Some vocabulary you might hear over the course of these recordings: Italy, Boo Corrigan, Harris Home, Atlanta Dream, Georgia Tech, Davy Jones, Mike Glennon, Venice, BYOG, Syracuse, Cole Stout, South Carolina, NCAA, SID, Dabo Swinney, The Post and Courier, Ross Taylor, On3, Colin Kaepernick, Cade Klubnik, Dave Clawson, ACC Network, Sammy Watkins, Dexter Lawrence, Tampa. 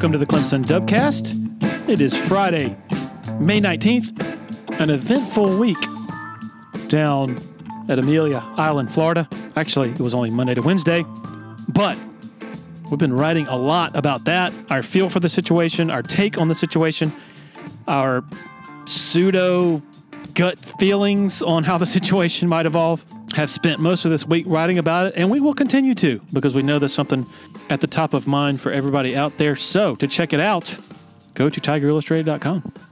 Welcome to the Clemson Dubcast. It is Friday, May 19th, an eventful week down at Amelia Island, Florida. Actually, it was only Monday to Wednesday, but we've been writing a lot about that, our feel for the situation, our take on the situation, our pseudo gut feelings on how the situation might evolve. Have spent most of this week writing about it, and we will continue to, because we know there's something at the top of mind for everybody out there. So to check it out, go to tigerillustrated.com.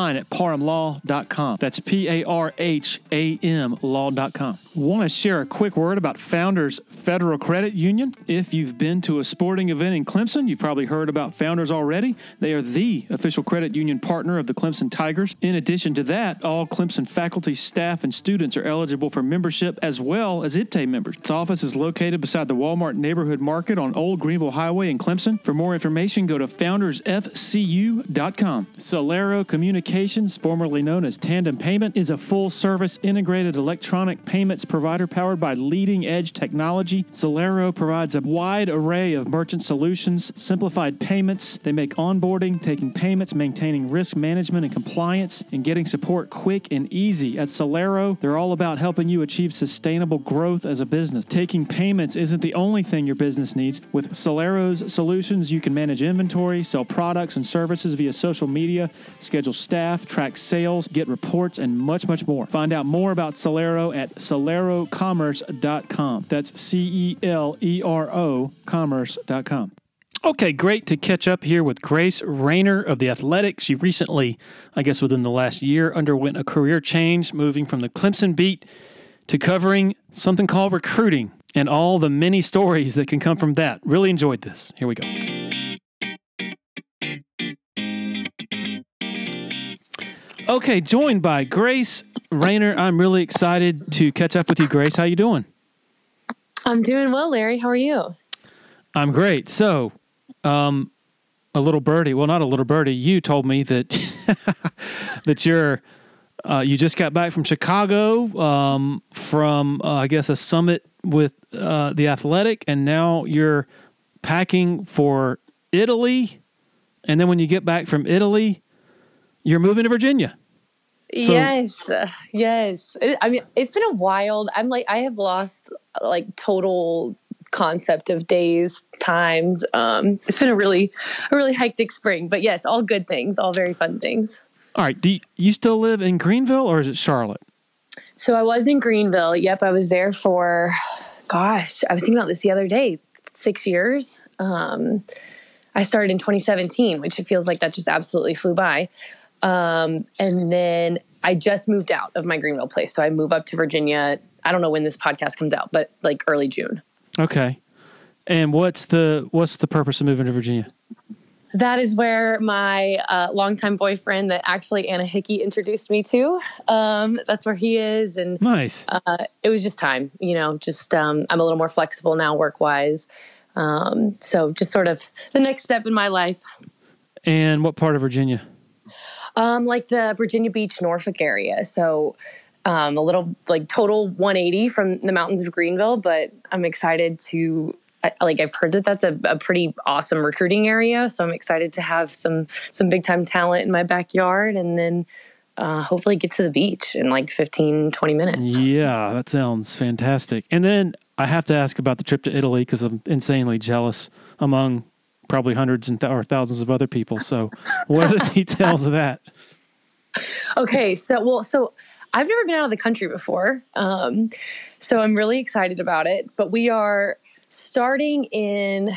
at parhamlaw.com. That's Parham law.com. Want to share a quick word about Founders Federal Credit Union? If you've been to a sporting event in Clemson, you've probably heard about Founders already. They are the official credit union partner of the Clemson Tigers. In addition to that, all Clemson faculty, staff, and students are eligible for membership, as well as IPTE members. Its office is located beside the Walmart Neighborhood Market on Old Greenville Highway in Clemson. For more information, go to foundersfcu.com. Celero Communications, formerly known as Tandem Payment, is a full-service integrated electronic payments provider powered by leading-edge technology. Celero provides a wide array of merchant solutions, simplified payments. They make onboarding, taking payments, maintaining risk management and compliance, and getting support quick and easy. At Celero, they're all about helping you achieve sustainable growth as a business. Taking payments isn't the only thing your business needs. With Celero's solutions, you can manage inventory, sell products and services via social media, schedule staff, track sales, get reports, and much, much more. Find out more about Celero at celerocommerce.com. That's Celero commerce.com. Okay, great to catch up here with Grace Raynor of The Athletic. She recently, I guess within the last year, underwent a career change, moving from the Clemson beat to covering something called recruiting and all the many stories that can come from that. Really enjoyed this. Here we go. Okay, joined by Grace Raynor. I'm really excited to catch up with you, Grace. How you doing? I'm doing well, Larry. How are you? I'm great. So, a little birdie. Well, not a little birdie. You told me that that you're you just got back from Chicago from I guess a summit with The Athletic, and now you're packing for Italy. And then when you get back from Italy, you're moving to Virginia. So, yes. I mean, it's been a wild. I have lost total concept of days, times. It's been a really hectic spring, but yes, all good things, all very fun things. All right. Do you still live in Greenville or is it Charlotte? So I was in Greenville. Yep. I was there for, I was thinking about this the other day, 6 years. I started in 2017, which it feels like that just absolutely flew by. And then I just moved out of my Greenville place. So I move up to Virginia. I don't know when this podcast comes out, but early June. Okay. And what's the purpose of moving to Virginia? That is where my longtime boyfriend that actually Anna Hickey introduced me to. That's where he is. And nice. It was just time, I'm a little more flexible now work-wise. So just sort of the next step in my life. And what part of Virginia? The Virginia Beach, Norfolk area. So a little total 180 from the mountains of Greenville, but I'm excited to, I've heard that that's a pretty awesome recruiting area. So I'm excited to have some big time talent in my backyard and then hopefully get to the beach in 15, 20 minutes. Yeah, that sounds fantastic. And then I have to ask about the trip to Italy because I'm insanely jealous among probably hundreds or thousands of other people. So what are the details of that? Okay. So I've never been out of the country before, so I'm really excited about it. But we are starting in,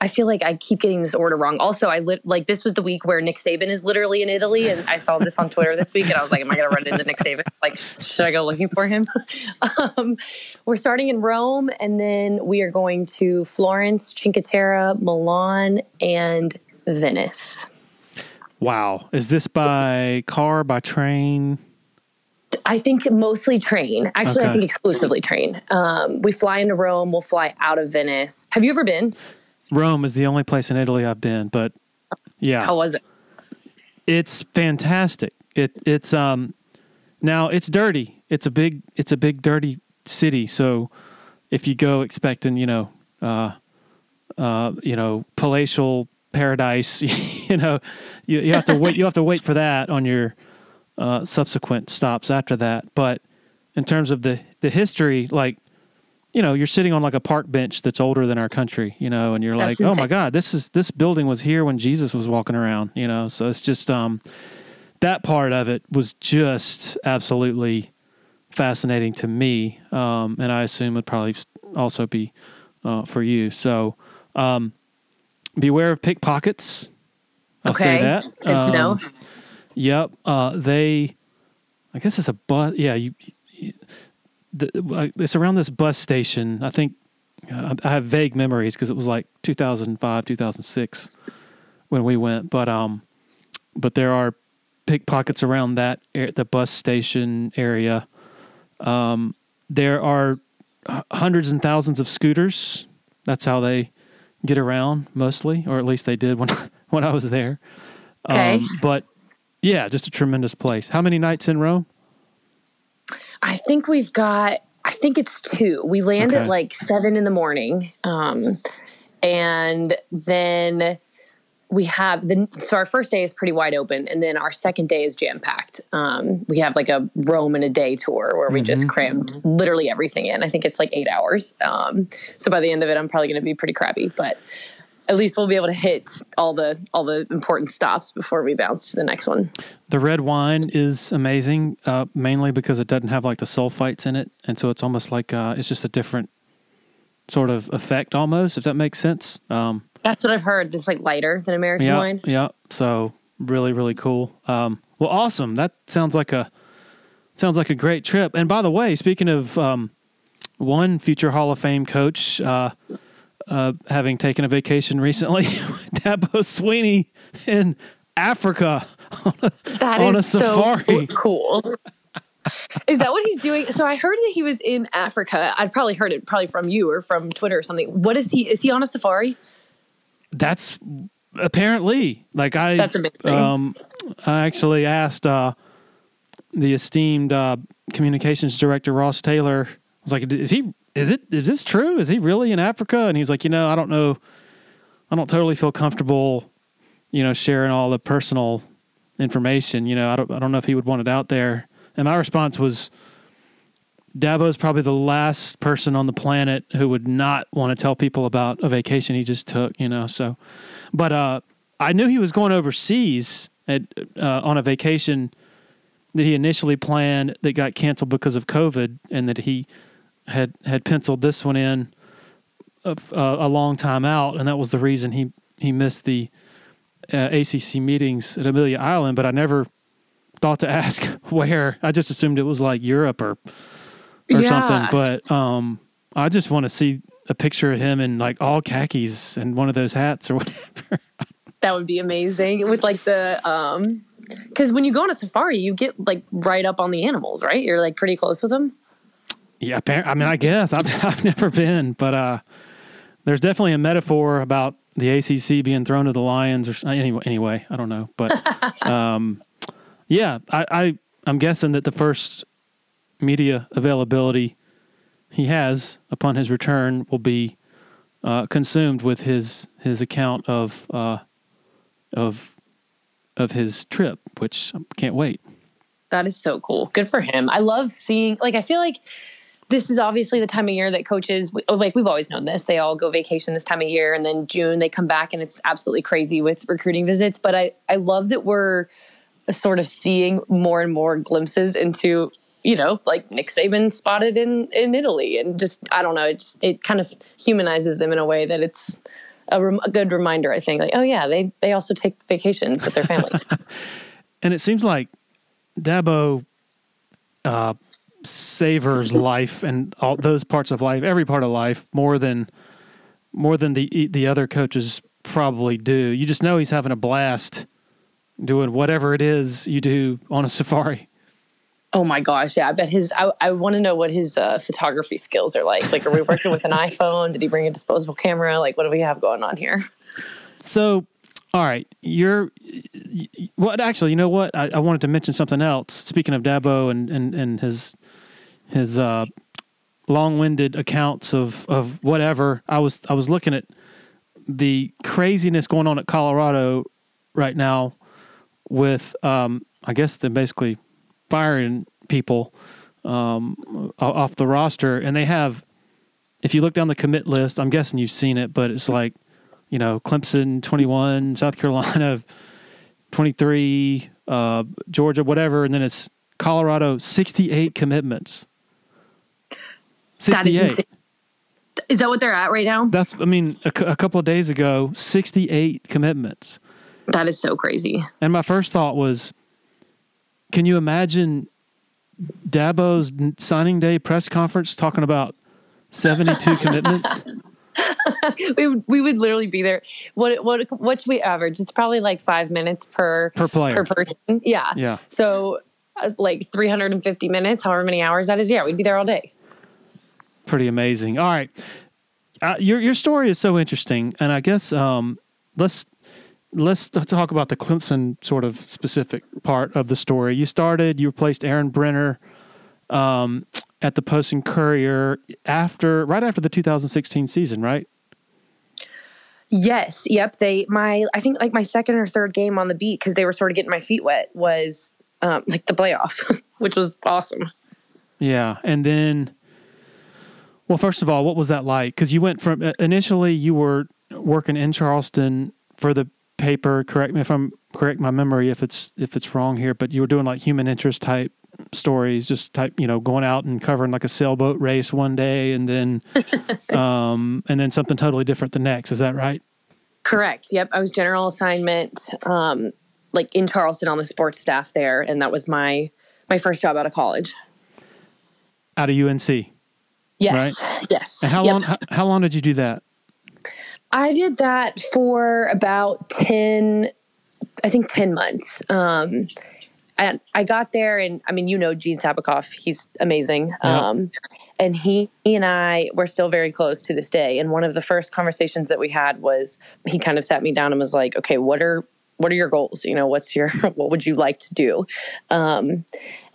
I feel like I keep getting this order wrong. Also, this was the week where Nick Saban is literally in Italy, and I saw this on Twitter this week, and I was like, am I going to run into Nick Saban? Should I go looking for him? We're starting in Rome, and then we are going to Florence, Cinque Terre, Milan, and Venice. Wow. Is this by car, by train? I think mostly train. Actually, I think exclusively train. We fly into Rome. We'll fly out of Venice. Have you ever been? Rome is the only place in Italy I've been, but yeah. How was it? It's fantastic. It's now it's dirty. It's a big dirty city. So if you go expecting, palatial paradise, you have to wait. You have to wait for that on your subsequent stops after that. But in terms of the history, you're sitting on like a park bench that's older than our country, and you're like, oh my God, this building was here when Jesus was walking around, So it's just that part of it was just absolutely fascinating to me, and I assume would probably also be for you. So beware of pickpockets. I'll say that. Good to know. Yep. I guess it's a bus. Yeah. It's around this bus station. I think I have vague memories because it was like 2005, 2006 when we went. But there are pickpockets around that the bus station area. There are hundreds and thousands of scooters. That's how they get around mostly, or at least they did when I was there. Okay. But yeah, just a tremendous place. How many nights in Rome? I think it's 2. We land at like 7 in the morning. And then we have so our first day is pretty wide open. And then our second day is jam packed. We have like a Rome in a day tour where we just crammed literally everything in. I think it's like 8 hours. So by the end of it, I'm probably going to be pretty crappy, but at least we'll be able to hit all the important stops before we bounce to the next one. The red wine is amazing, mainly because it doesn't have like the sulfites in it, and so it's almost like it's just a different sort of effect, almost, if that makes sense. That's what I've heard. It's like lighter than American wine. Yeah. So really, really cool. Well, awesome. That sounds like a great trip. And by the way, speaking of one future Hall of Fame coach. Having taken a vacation recently, Dabo Swinney in Africa on a safari. So cool. Is that what he's doing? So I heard that he was in Africa. I'd probably heard it from you or from Twitter or something. What is he? Is he on a safari? That's apparently that's amazing. I actually asked the esteemed communications director Ross Taylor. I was like, is this true? Is he really in Africa? And he's like, I don't know. I don't totally feel comfortable, sharing all the personal information. I don't know if he would want it out there. And my response was, Dabo's probably the last person on the planet who would not want to tell people about a vacation he just took, so, but, I knew he was going overseas on a vacation that he initially planned that got canceled because of COVID, and that he had penciled this one in a long time out, and that was the reason he missed the ACC meetings at Amelia Island. But I never thought to ask where. I just assumed it was like Europe or something. But I just want to see a picture of him in like all khakis and one of those hats or whatever. That would be amazing. With like the because when you go on a safari, you get like right up on the animals, right? You're like pretty close with them. Yeah, I mean, I guess I've never been, but there's definitely a metaphor about the ACC being thrown to the lions, or anyway, I don't know, but yeah, I'm guessing that the first media availability he has upon his return will be consumed with his account of his trip, which I can't wait. That is so cool. Good for him. I love seeing I feel like. This is obviously the time of year that coaches, we've always known this. They all go vacation this time of year, and then June they come back and it's absolutely crazy with recruiting visits. But I love that we're sort of seeing more and more glimpses into, Nick Saban spotted in Italy, and just, I don't know, it kind of humanizes them in a way that it's a good reminder, I think. Like, oh yeah, they also take vacations with their families. And it seems like Dabo, savors life and all those parts of life, every part of life, more than the other coaches probably do. You just know he's having a blast doing whatever it is you do on a safari. Oh my gosh, yeah. I bet his, I want to know what his photography skills are like. Like, are we working with an iPhone? Did he bring a disposable camera? Like, what do we have going on here? So, all right, actually, you know what? I wanted to mention something else. Speaking of Dabo and his long-winded accounts of whatever, I was looking at the craziness going on at Colorado right now with, I guess they're basically firing people off the roster. And they have, if you look down the commit list, I'm guessing you've seen it, but it's like, you know, Clemson 21, South Carolina 23, Georgia, whatever. And then it's Colorado, 68 commitments. 68. Is that what they're at right now? That's, I mean, a couple of days ago, 68 commitments. That is so crazy. And my first thought was, can you imagine Dabo's signing day press conference talking about 72 commitments? We would literally be there. What should we average? It's probably like 5 minutes per player. Per person. Yeah. Yeah. So like 350 minutes, however many hours that is. Yeah, we'd be there all day. Pretty amazing. All right. Your story is so interesting. And I guess let's talk about the Clemson sort of specific part of the story. You replaced Aaron Brenner at the Post and Courier right after the 2016 season, right? Yes. Yep. I think like my second or third game on the beat, because they were sort of getting my feet wet, was like the playoff, which was awesome. Yeah. And then, well, first of all, what was that like? Because you went from, initially you were working in Charleston for the paper, correct me if I'm correct my memory if it's wrong here, but you were doing like human interest type stories, just type, you know, going out and covering like a sailboat race one day and then and then something totally different the next. Is that right? Correct. Yep. I was general assignment like in Charleston on the sports staff there, and that was my first job out of college. Out of UNC. Yes. Right? Yes. And how long did you do that? I did that for about 10 months. And I got there, and I mean, you know, Gene Sabakoff, he's amazing. Yep. And he and I were still very close to this day. And one of the first conversations that we had was, he kind of sat me down and was like, okay, what are your goals? You know, what would you like to do? And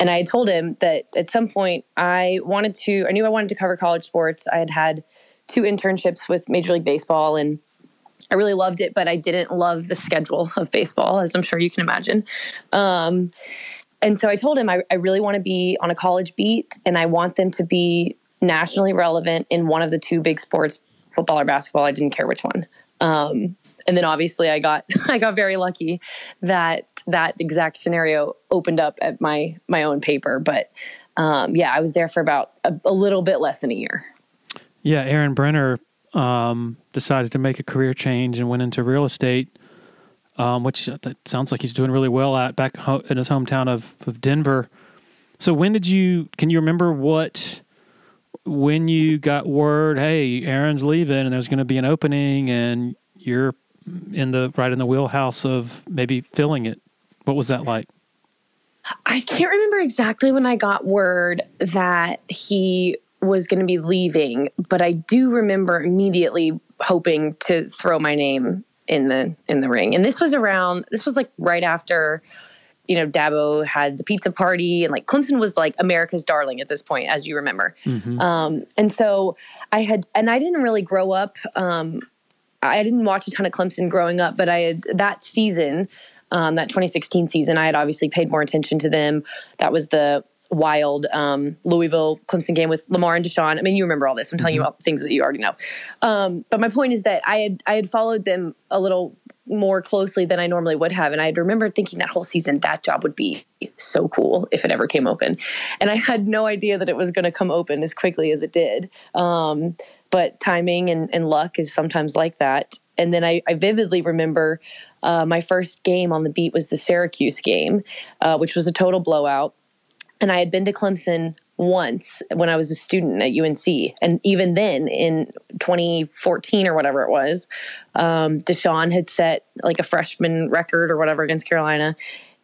I had told him that at some point I knew I wanted to cover college sports. I had 2 internships with Major League Baseball, and I really loved it, but I didn't love the schedule of baseball, as I'm sure you can imagine. And so I told him I really want to be on a college beat, and I want them to be nationally relevant in one of the 2 big sports, football or basketball. I didn't care which one. And then obviously I got very lucky that exact scenario opened up at my own paper. But yeah, I was there for about a little bit less than a year. Yeah, Aaron Brenner decided to make a career change and went into real estate, which that sounds like he's doing really well at back in his hometown of Denver. So can you remember when you got word, hey, Aaron's leaving and there's going to be an opening and you're right in the wheelhouse of maybe filling it? What was that like? I can't remember exactly when I got word that he was going to be leaving, but I do remember immediately hoping to throw my name in the ring. And this was like right after, you know, Dabo had the pizza party, and like Clemson was like America's darling at this point, as you remember. Mm-hmm. And so I didn't really grow up. I didn't watch a ton of Clemson growing up, but I had that season, that 2016 season, I had obviously paid more attention to them. That was the wild Louisville Clemson game with Lamar and Deshaun. I mean, you remember all this. I'm telling you about things that you already know. But my point is that I had followed them a little more closely than I normally would have. And I had remembered thinking that whole season, that job would be so cool if it ever came open. And I had no idea that it was going to come open as quickly as it did. But timing and luck is sometimes like that. And then I vividly remember my first game on the beat was the Syracuse game, which was a total blowout. And I had been to Clemson once when I was a student at UNC. And even then in 2014 or whatever it was, Deshaun had set like a freshman record or whatever against Carolina.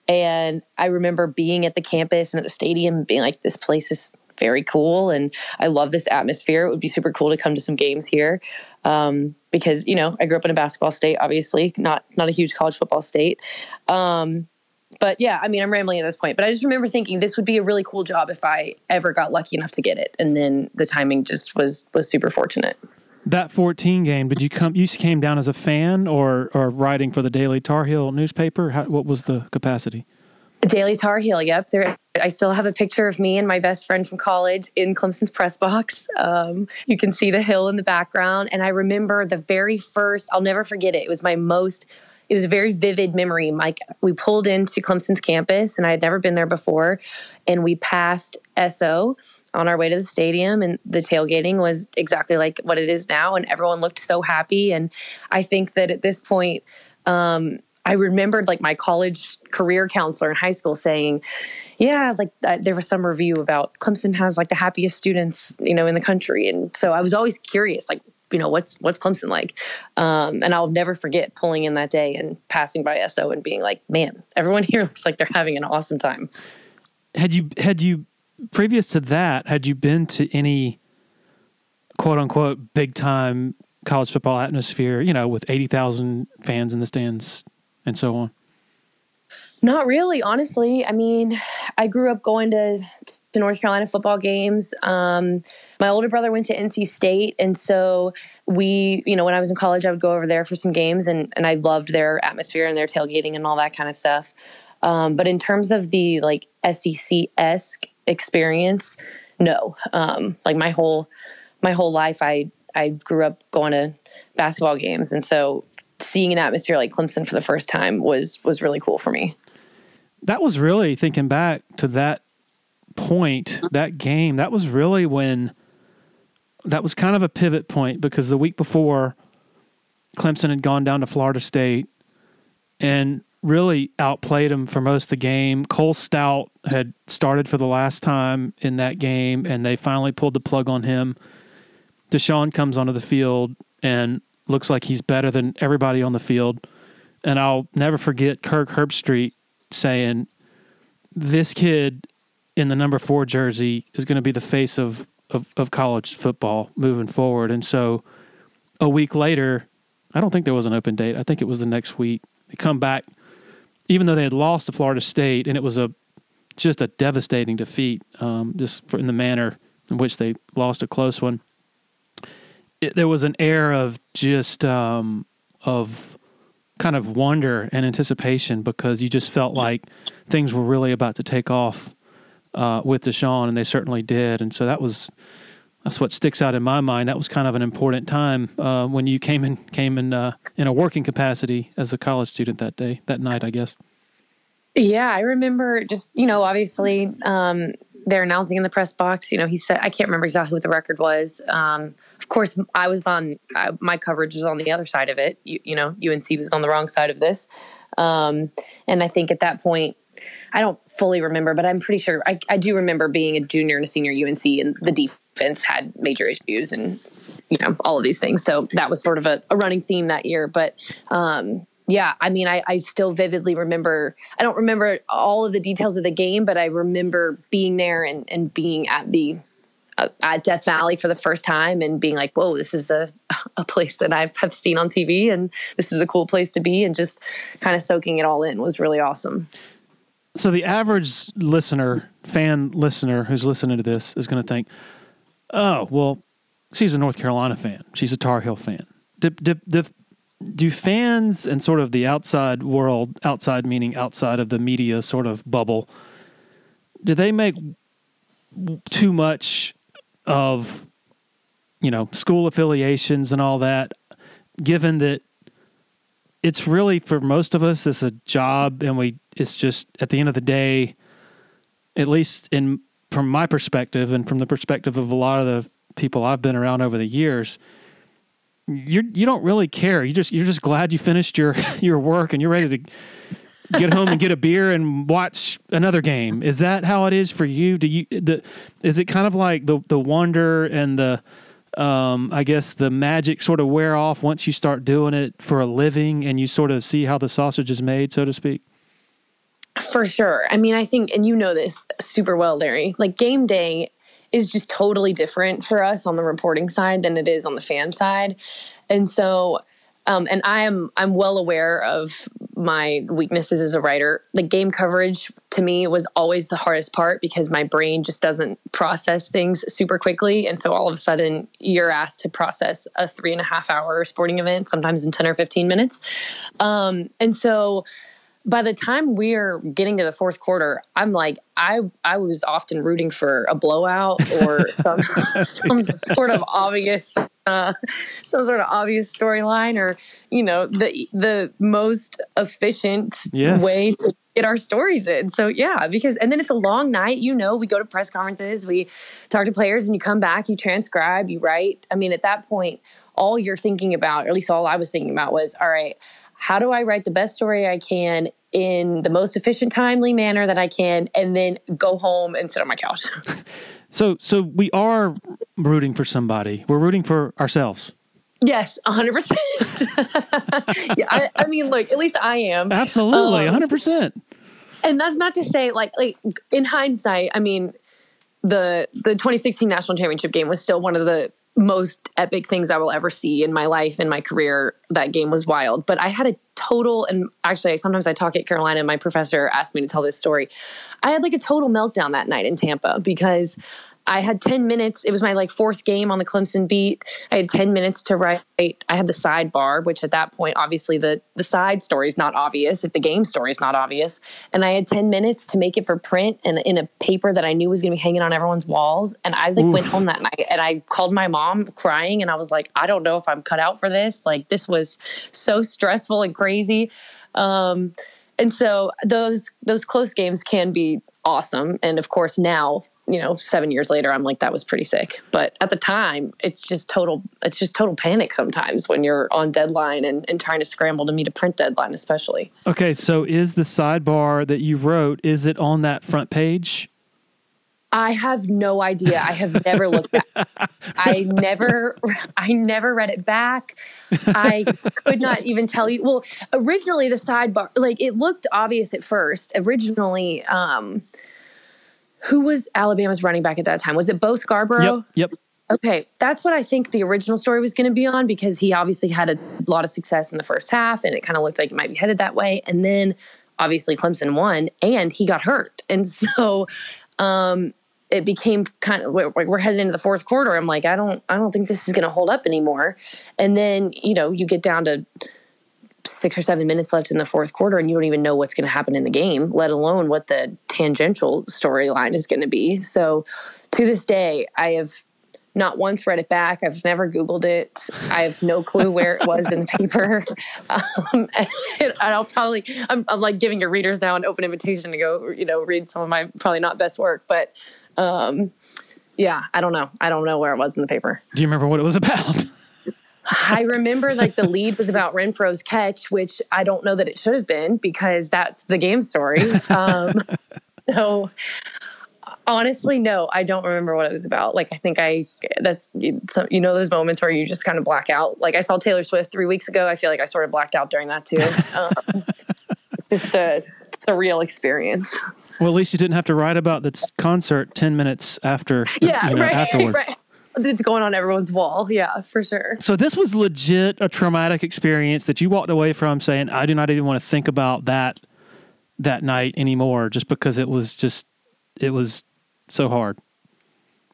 And I remember being at the campus and at the stadium being like, this place is very cool. And I love this atmosphere. It would be super cool to come to some games here. Because, you know, I grew up in a basketball state, obviously, not a huge college football state. But yeah, I mean, I'm rambling at this point, but I just remember thinking this would be a really cool job if I ever got lucky enough to get it. And then the timing just was super fortunate. That 14 game, did you come? You came down as a fan or writing for the Daily Tar Heel newspaper? What was the capacity? Daily Tar Heel, yep. I still have a picture of me and my best friend from college in Clemson's press box. You can see the hill in the background. And I remember the very first, I'll never forget it. It was a very vivid memory. Like, we pulled into Clemson's campus, and I had never been there before. And we passed SO on our way to the stadium, and the tailgating was exactly like what it is now. And everyone looked so happy. And I think that at this point, I remembered like my college career counselor in high school saying, yeah, like there was some review about Clemson has like the happiest students, you know, in the country. And so I was always curious, like, you know, what's Clemson like? And I'll never forget pulling in that day and passing by SO and being like, man, everyone here looks like they're having an awesome time. Had you previous to that, had you been to any quote unquote big time college football atmosphere, you know, with 80,000 fans in the stands and so on? Not really, honestly. I mean, I grew up going to North Carolina football games. My older brother went to NC State. And so we, you know, when I was in college, I would go over there for some games and I loved their atmosphere and their tailgating and all that kind of stuff. But in terms of the like SEC-esque experience, no. Like my whole life, I grew up going to basketball games. And so seeing an atmosphere like Clemson for the first time was really cool for me. That was really, thinking back to that point, that game, that was really when that was kind of a pivot point, because the week before Clemson had gone down to Florida State and really outplayed them for most of the game. Cole Stout had started for the last time in that game, and they finally pulled the plug on him. Deshaun comes onto the field and looks like he's better than everybody on the field. And I'll never forget Kirk Herbstreit saying, this kid in the number 4 jersey is going to be the face of college football moving forward. And so a week later, I don't think there was an open date. I think it was the next week. They come back, even though they had lost to Florida State, and it was just a devastating defeat, in the manner in which they lost a close one. There was an air of just of kind of wonder and anticipation, because you just felt like things were really about to take off with Deshaun, and they certainly did. And so that's what sticks out in my mind. That was kind of an important time when you came in a working capacity as a college student that night, I guess. Yeah, I remember just, you know, obviously they're announcing in the press box, you know, he said, I can't remember exactly what the record was. Of course, I was my coverage was on the other side of it. You know, UNC was on the wrong side of this. And I think at that point, I don't fully remember, but I'm pretty sure I do remember being a junior and a senior UNC, and the defense had major issues and, you know, all of these things. So that was sort of a running theme that year. But, yeah, I mean, I still vividly remember, I don't remember all of the details of the game, but I remember being there and being at the at Death Valley for the first time and being like, whoa, this is a place that I have seen on TV, and this is a cool place to be, and just kind of soaking it all in was really awesome. So the average fan listener who's listening to this is going to think, oh, well, she's a North Carolina fan. She's a Tar Heel fan. Do fans and sort of the outside world, outside meaning outside of the media sort of bubble, do they make too much of, you know, school affiliations and all that, given that it's really, for most of us, it's a job, and it's just at the end of the day, at least from my perspective and from the perspective of a lot of the people I've been around over the years, you don't really care. You're just glad you finished your work and you're ready to get home and get a beer and watch another game. Is that how it is for you? Do you is it kind of like the wonder and the I guess the magic sort of wear off once you start doing it for a living and you sort of see how the sausage is made, so to speak? For sure. I mean, I think, and you know this super well, Larry, like game day is just totally different for us on the reporting side than it is on the fan side. And so, and I'm well aware of my weaknesses as a writer. The game coverage to me was always the hardest part because my brain just doesn't process things super quickly. And so all of a sudden you're asked to process a 3.5 hour sporting event, sometimes in 10 or 15 minutes. And so by the time we're getting to the fourth quarter, I'm like, I was often rooting for a blowout or some sort of obvious storyline, or you know, the most efficient way to get our stories in. So yeah, because and then it's a long night. You know, we go to press conferences, we talk to players, and you come back, you transcribe, you write. I mean, at that point, all you're thinking about, or at least all I was thinking about, was all right, how do I write the best story I can in the most efficient, timely manner that I can, and then go home and sit on my couch. So we are rooting for somebody. We're rooting for ourselves. Yes, 100%. Yeah, I mean, look, at least I am. Absolutely, 100%. And that's not to say, like in hindsight, I mean, the 2016 National Championship game was still one of the most epic things I will ever see in my life, in my career. That game was wild. But I had a total, and actually sometimes I talk at Carolina and my professor asked me to tell this story. I had like a total meltdown that night in Tampa because I had 10 minutes. It was my like fourth game on the Clemson beat. I had 10 minutes to write. I had the sidebar, which at that point, obviously the side story is not obvious if the game story is not obvious. And I had 10 minutes to make it for print and in a paper that I knew was going to be hanging on everyone's walls. And I like went home that night and I called my mom crying. And I was like, I don't know if I'm cut out for this. Like, this was so stressful and crazy. And so those close games can be awesome. And of course now, you know, 7 years later, I'm like, that was pretty sick. But at the time, it's just total panic sometimes when you're on deadline and trying to scramble to meet a print deadline, especially. Okay. So is the sidebar that you wrote, is it on that front page? I have no idea. I have never looked back. I never read it back. I could not even tell you. Well, originally the sidebar, like it looked obvious at first. Originally, who was Alabama's running back at that time? Was it Bo Scarborough? Yep. Okay, that's what I think the original story was going to be on because he obviously had a lot of success in the first half and it kind of looked like it might be headed that way. And then obviously Clemson won and he got hurt. And so it became kind of, we're headed into the fourth quarter. I'm like, I don't think this is going to hold up anymore. And then, you know, you get down to 6 or 7 minutes left in the fourth quarter and you don't even know what's going to happen in the game, let alone what the tangential storyline is going to be. So to this day, I have not once read it back. I've never Googled it. I have no clue where it was in the paper. And I'm like giving your readers now an open invitation to go, you know, read some of my probably not best work, but yeah, I don't know. I don't know where it was in the paper. Do you remember what it was about? I remember like the lead was about Renfro's catch, which I don't know that it should have been because that's the game story. So honestly, no, I don't remember what it was about. Like, I think you know, those moments where you just kind of black out. Like I saw Taylor Swift 3 weeks ago. I feel like I sort of blacked out during that too. Just a surreal experience. Well, at least you didn't have to write about the concert 10 minutes after. Yeah. You know, right. Afterwards. Right. It's going on everyone's wall. Yeah, for sure. So this was legit a traumatic experience that you walked away from saying, I do not even want to think about that night anymore, just because it was so hard.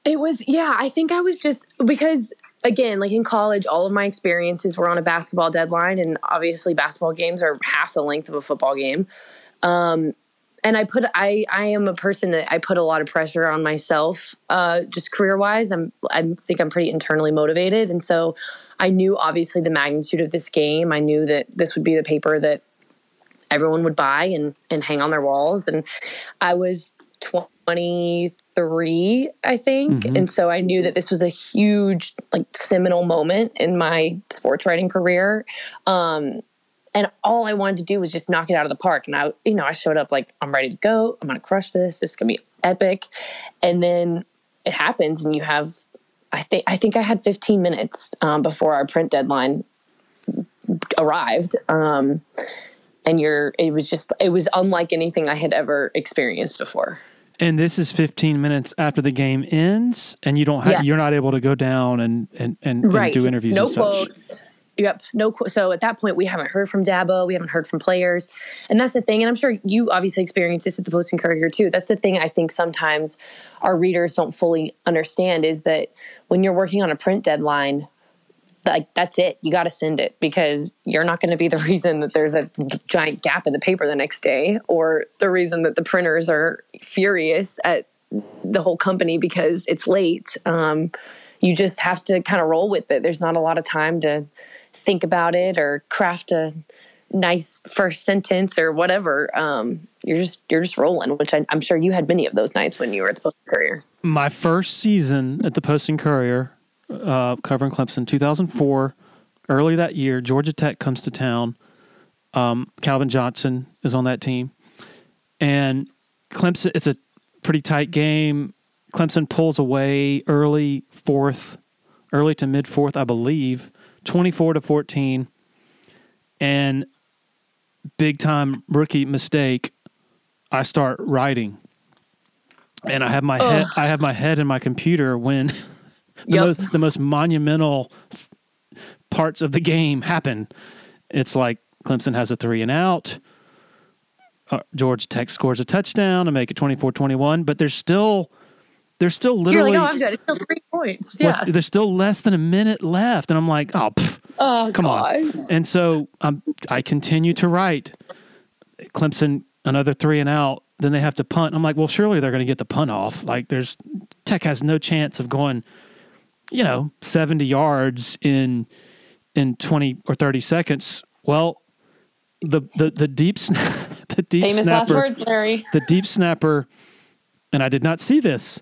It was, yeah, I think I was just, because again, like in college, all of my experiences were on a basketball deadline. And obviously basketball games are half the length of a football game. And I am a person that I put a lot of pressure on myself, just career wise. I think I'm pretty internally motivated. And so I knew obviously the magnitude of this game. I knew that this would be the paper that everyone would buy and hang on their walls. And I was 23, I think. Mm-hmm. And so I knew that this was a huge, like seminal moment in my sports writing career. And all I wanted to do was just knock it out of the park. And I, you know, I showed up like, I'm ready to go. I'm going to crush this. This is going to be epic. And then it happens, and you have, I think I had 15 minutes before our print deadline arrived. And it was unlike anything I had ever experienced before. And this is 15 minutes after the game ends, and you don't have, you're not able to go down and right. do interviews. No quotes. Yep. No. So at that point, we haven't heard from Dabo. We haven't heard from players. And that's the thing. And I'm sure you obviously experience this at the Post and Courier too. That's the thing I think sometimes our readers don't fully understand, is that when you're working on a print deadline, like that's it. You got to send it, because you're not going to be the reason that there's a giant gap in the paper the next day, or the reason that the printers are furious at the whole company because it's late. You just have to kind of roll with it. There's not a lot of time to think about it or craft a nice first sentence or whatever. You're just rolling, which I'm sure you had many of those nights when you were at the Post and Courier. My first season at the Post and Courier, covering Clemson, 2004, early that year, Georgia Tech comes to town. Calvin Johnson is on that team, and Clemson, it's a pretty tight game. Clemson pulls away early to mid fourth, I believe, 24-14, and big time rookie mistake. I start writing, and I have my head in my computer when the most monumental parts of the game happen. It's like Clemson has a 3-and-out. Georgia Tech scores a touchdown and make it 24-21, but there's still. There's still literally. You're like, oh, I've got it. Still 3 points. Yeah. There's still less than a minute left, and I'm like, come on. And so I continue to write. Clemson, another 3-and-out. Then they have to punt. I'm like, well, surely they're going to get the punt off. Like, Tech has no chance of going, 70 yards in 20 or 30 seconds. Well, the deep famous snapper. Famous last words, Larry. The deep snapper, and I did not see this.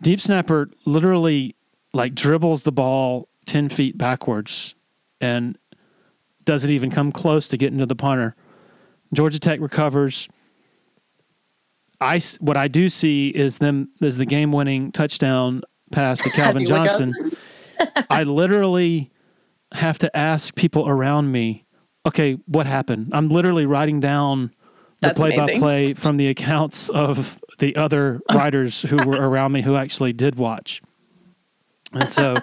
Deep snapper literally like dribbles the ball 10 feet backwards and doesn't even come close to getting to the punter. Georgia Tech recovers. What I do see is the game-winning touchdown pass to Calvin Johnson. I literally have to ask people around me, okay, what happened? I'm literally writing down the play-by-play from the accounts of the other writers who were around me who actually did watch. And so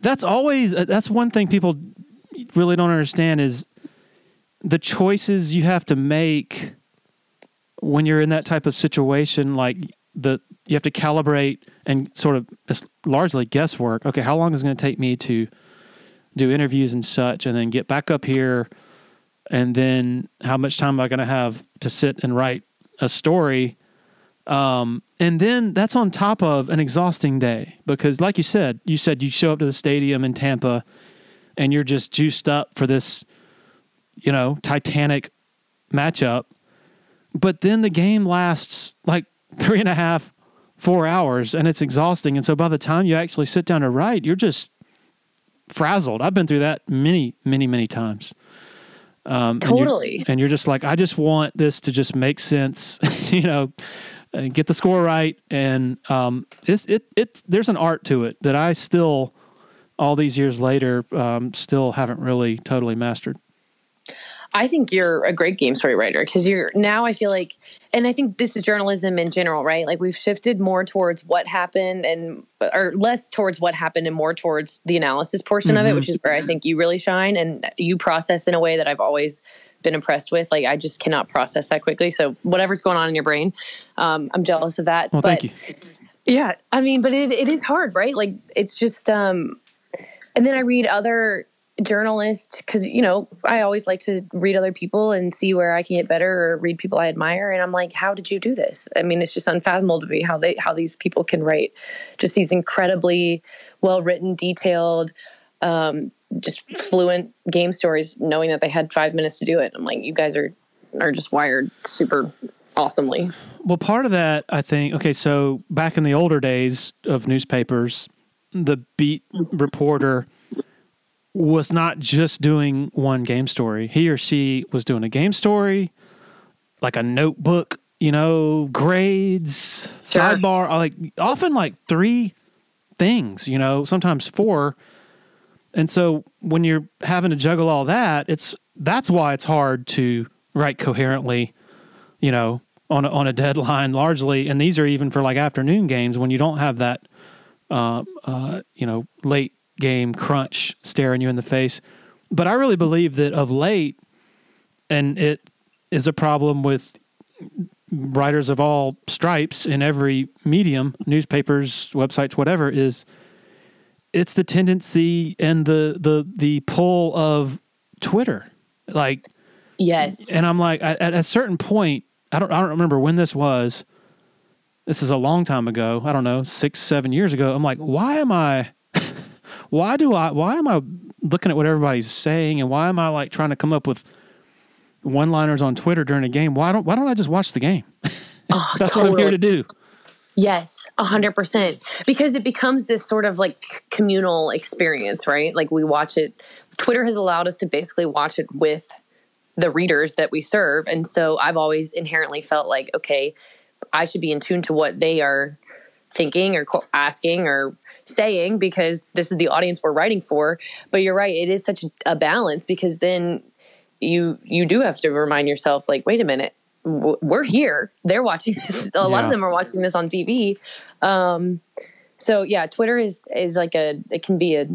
that's one thing people really don't understand, is the choices you have to make when you're in that type of situation. Like you have to calibrate and sort of, it's largely guesswork. Okay, how long is it going to take me to do interviews and such, and then get back up here, and then how much time am I going to have to sit and write a story? And then that's on top of an exhausting day, because like you said you show up to the stadium in Tampa and you're just juiced up for this, Titanic matchup. But then the game lasts like 3.5-4 hours, and it's exhausting. And so by the time you actually sit down to write, you're just frazzled. I've been through that many, many, many times. Totally. And you're just like, I just want this to just make sense, and get the score right. And there's an art to it that I still, all these years later, still haven't really totally mastered. I think you're a great game story writer, because I feel like, and I think this is journalism in general, right? Like we've shifted more towards what happened or less towards what happened and more towards the analysis portion of it, which is where I think you really shine, and you process in a way that I've always been impressed with. Like I just cannot process that quickly. So whatever's going on in your brain, I'm jealous of that. Well, thank you. Yeah. I mean, but it is hard, right? Like it's just, and then I read other journalist, because I always like to read other people and see where I can get better, or read people I admire, and I'm like, how did you do this? I mean, it's just unfathomable to me how these people can write just these incredibly well written, detailed, just fluent game stories, knowing that they had 5 minutes to do it. I'm like, you guys are just wired super awesomely. Well, part of that, I think, okay, so back in the older days of newspapers, the beat reporter was not just doing one game story. He or she was doing a game story, like a notebook, you know, grades, sure. Sidebar, like often like three things, you know, sometimes four. And so when you're having to juggle all that, that's why it's hard to write coherently, you know, on a deadline largely. And these are even for like afternoon games when you don't have that, you know, late game crunch staring you in the face. But I really believe that of late, and it is a problem with writers of all stripes in every medium, newspapers, websites, whatever, is it's the tendency and the pull of Twitter. Like, yes. And I'm like, at a certain point, I don't remember when this was. This is a long time ago. I don't know, 6-7 years ago. I'm like, why am I looking at what everybody's saying, and why am I like trying to come up with one-liners on Twitter during a game? Why don't I just watch the game? Oh, that's totally what I'm here to do. Yes, 100%. Because it becomes this sort of like communal experience, right? Like we watch it. Twitter has allowed us to basically watch it with the readers that we serve. And so I've always inherently felt like, okay, I should be in tune to what they are thinking or asking or saying, because this is the audience we're writing for. But you're right. It is such a balance, because then you do have to remind yourself, like, wait a minute. We're here. They're watching this. A lot of them are watching this on TV. So yeah, Twitter is like it can be a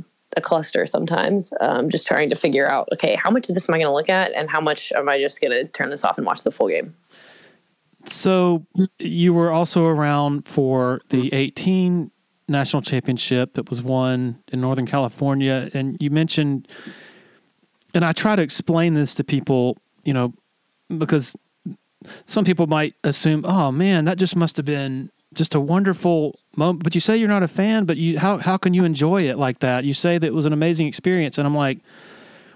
cluster sometimes. Just trying to figure out, okay, how much of this am I going to look at, and how much am I just going to turn this off and watch the full game? So you were also around for the 2018 national championship that was won in Northern California. And you mentioned, and I try to explain this to people, you know, because some people might assume, oh man, that just must have been just a wonderful moment. But you say you're not a fan, but how can you enjoy it like that? You say that it was an amazing experience. And I'm like,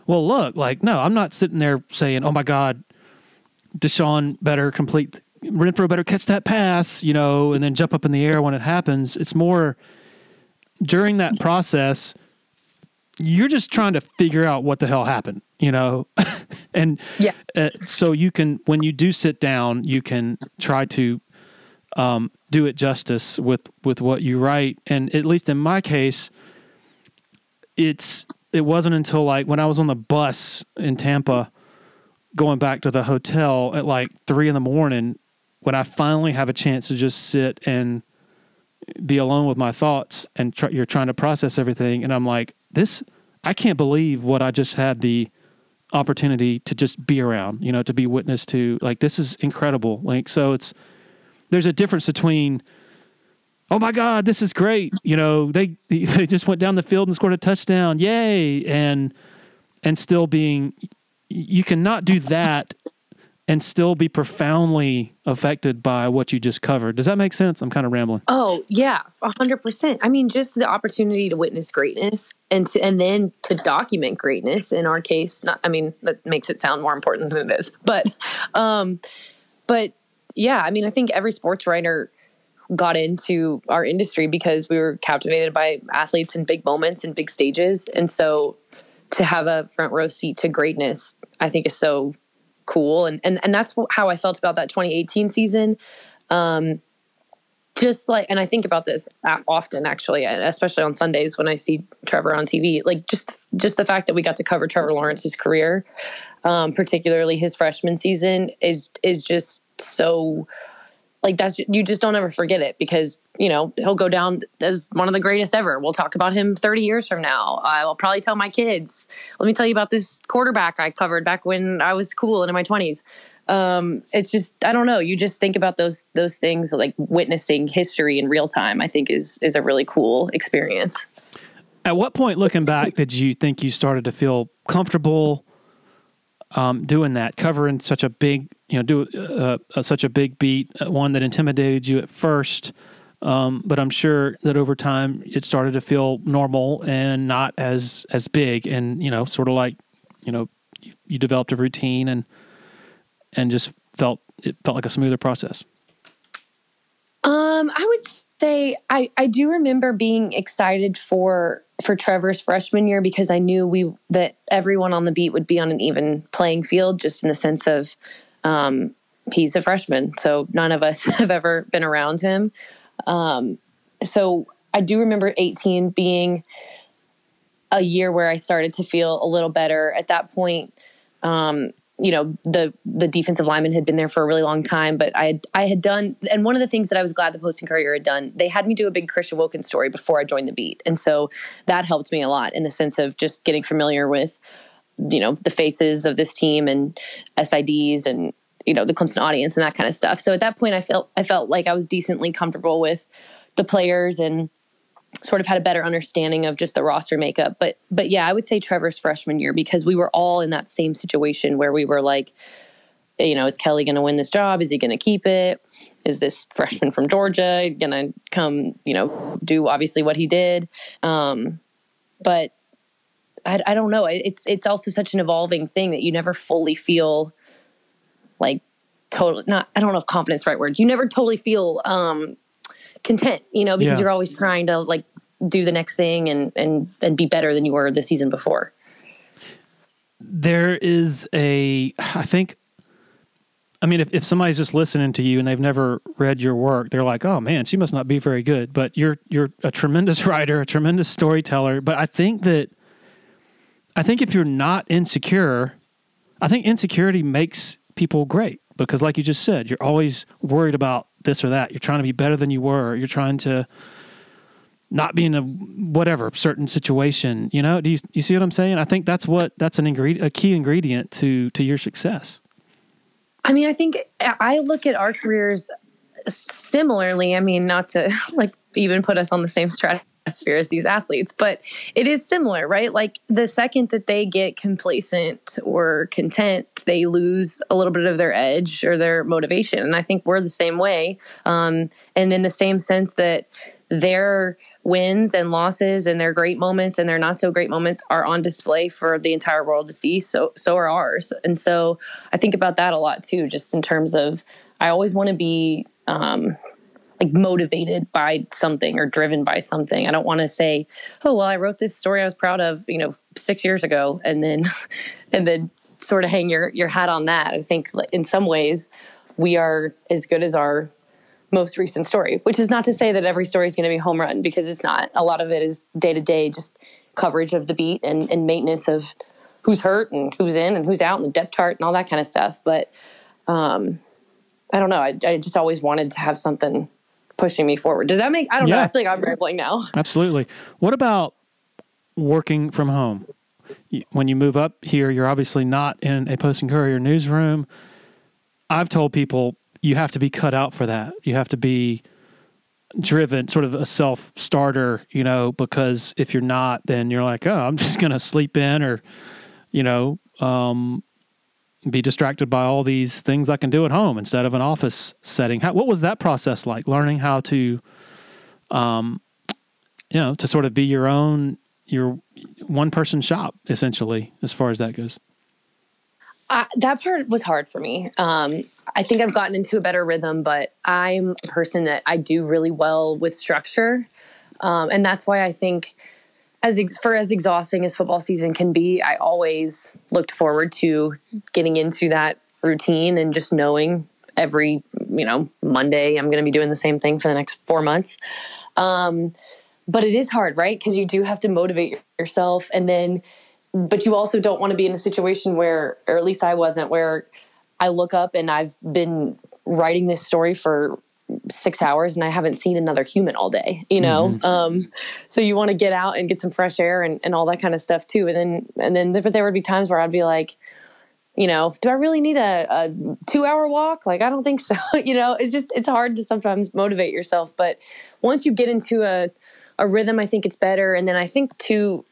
well, look, like, no, I'm not sitting there saying, oh my God, Deshaun better complete, Renfro better catch that pass, you know, and then jump up in the air when it happens. It's more during that process, you're just trying to figure out what the hell happened, you know? And yeah. So you can, when you do sit down, you can try to do it justice with what you write. And at least in my case, it wasn't until like when I was on the bus in Tampa going back to the hotel at like 3 a.m, when I finally have a chance to just sit and be alone with my thoughts, and you're trying to process everything. And I'm like, I can't believe what I just had the opportunity to just be around, you know, to be witness to. Like, this is incredible. Like, so there's a difference between, oh my God, this is great. You know, they just went down the field and scored a touchdown. Yay. And still being, you cannot do that and still be profoundly affected by what you just covered. Does that make sense? I'm kind of rambling. Oh yeah, 100%. I mean, just the opportunity to witness greatness and then to document greatness. In our case, that makes it sound more important than it is. But yeah, I mean, I think every sports writer got into our industry because we were captivated by athletes in big moments and big stages, and so to have a front row seat to greatness, I think, is so cool. And that's how I felt about that 2018 season. Just like, and I think about this often, actually, especially on Sundays when I see Trevor on TV, like just the fact that we got to cover Trevor Lawrence's career, particularly his freshman season, is just so, like, that's, you just don't ever forget it, because, you know, he'll go down as one of the greatest ever. We'll talk about him 30 years from now. I'll probably tell my kids, let me tell you about this quarterback I covered back when I was cool and in my 20s. It's just, I don't know. You just think about those things, like witnessing history in real time, I think is a really cool experience. At what point, looking back, did you think you started to feel comfortable doing that, covering such a big, you know, such a big beat, one that intimidated you at first, but I'm sure that over time it started to feel normal and not as big, and, you know, sort of like, you know, you developed a routine and just felt like a smoother process. I would say I do remember being excited for Trevor's freshman year because I knew that everyone on the beat would be on an even playing field, just in the sense of he's a freshman, so none of us have ever been around him. So I do remember 18 being a year where I started to feel a little better. At that point, the defensive lineman had been there for a really long time, but I had done, and one of the things that I was glad the Post and Courier had done, they had me do a big Christian Wilkins story before I joined the beat. And so that helped me a lot in the sense of just getting familiar with, the faces of this team and SIDs and, the Clemson audience and that kind of stuff. So at that point I felt like I was decently comfortable with the players and sort of had a better understanding of just the roster makeup. But yeah, I would say Trevor's freshman year, because we were all in that same situation where we were like, is Kelly going to win this job? Is he going to keep it? Is this freshman from Georgia going to come, do obviously what he did? But I don't know. It's also such an evolving thing that you never fully feel like total, not, I don't know if confidence is the right word. You never totally feel, content, because you're always trying to do the next thing and be better than you were the season before. There is if somebody's just listening to you and they've never read your work, they're like, oh man, she must not be very good, but you're a tremendous writer, a tremendous storyteller. But I think if you're not insecure, I think insecurity makes people great, because like you just said, you're always worried about this or that. You're trying to be better than you were. You're trying to not be in a whatever certain situation. Do you see what I'm saying? I think that's an ingredient, a key ingredient to your success. I mean, I think I look at our careers similarly. I mean, not to even put us on the same stratosphere as these athletes, but it is similar, right? The second that they get complacent or content, they lose a little bit of their edge or their motivation. And I think we're the same way. And in the same sense that their wins and losses and their great moments and their not so great moments are on display for the entire world to see. So are ours. And so I think about that a lot too, just in terms of, I always want to be, motivated by something or driven by something. I don't want to say, oh, well, I wrote this story I was proud of, 6 years ago, and then sort of hang your hat on that. I think in some ways we are as good as our most recent story, which is not to say that every story is going to be home run, because it's not. A lot of it is day to day, just coverage of the beat and maintenance of who's hurt and who's in and who's out and the depth chart and all that kind of stuff. But I don't know. I just always wanted to have something pushing me forward. Does that make, I don't know. I feel like I'm rambling now. Absolutely. What about working from home? When you move up here, you're obviously not in a Post and Courier newsroom. I've told people you have to be cut out for that. You have to be driven, sort of a self-starter, because if you're not, then you're like, oh, I'm just going to sleep in or, be distracted by all these things I can do at home instead of an office setting. What was that process like, learning how to, to sort of be your one person shop, essentially, as far as that goes? That part was hard for me. I think I've gotten into a better rhythm, but I'm a person that I do really well with structure. And that's why I think, as exhausting as football season can be, I always looked forward to getting into that routine and just knowing every, Monday I'm going to be doing the same thing for the next 4 months. But it is hard, right? Because you do have to motivate yourself, but you also don't want to be in a situation where, or at least I wasn't, where I look up and I've been writing this story for 6 hours and I haven't seen another human all day, Mm-hmm. So you want to get out and get some fresh air and all that kind of stuff too. But there would be times where I'd be like, do I really need a 2-hour walk? I don't think so. It's hard to sometimes motivate yourself, but once you get into a rhythm, I think it's better. And then I think too,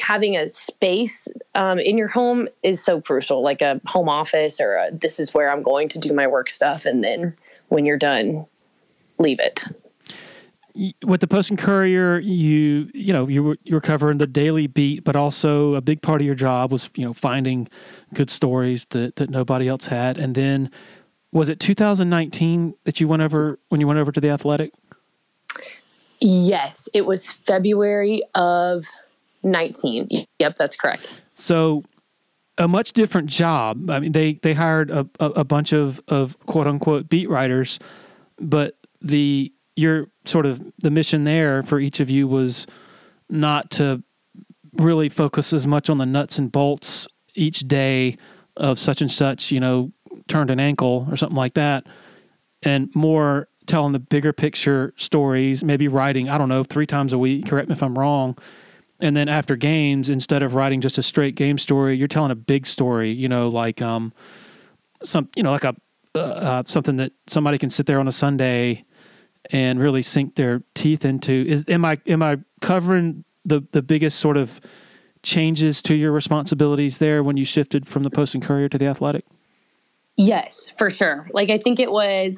having a space in your home is so crucial, like a home office or this is where I'm going to do my work stuff. And then when you're done, leave it. With the Post and Courier, you were covering the daily beat, but also a big part of your job was, finding good stories that nobody else had. And then was it 2019 that you went over to The Athletic? Yes, it was February of 19. Yep, that's correct. So a much different job. I mean, they hired a bunch of quote unquote beat writers, but your sort of the mission there for each of you was not to really focus as much on the nuts and bolts each day of such and such, you know, turned an ankle or something like that, and more telling the bigger picture stories, maybe writing, I don't know, 3 times a week, correct me if I'm wrong. And then after games, instead of writing just a straight game story, you're telling a big story, you know, like something that somebody can sit there on a Sunday and really sink their teeth into. Am I covering the biggest sort of changes to your responsibilities there when you shifted from the Post and Courier to the Athletic? Yes, for sure. Like, I think it was,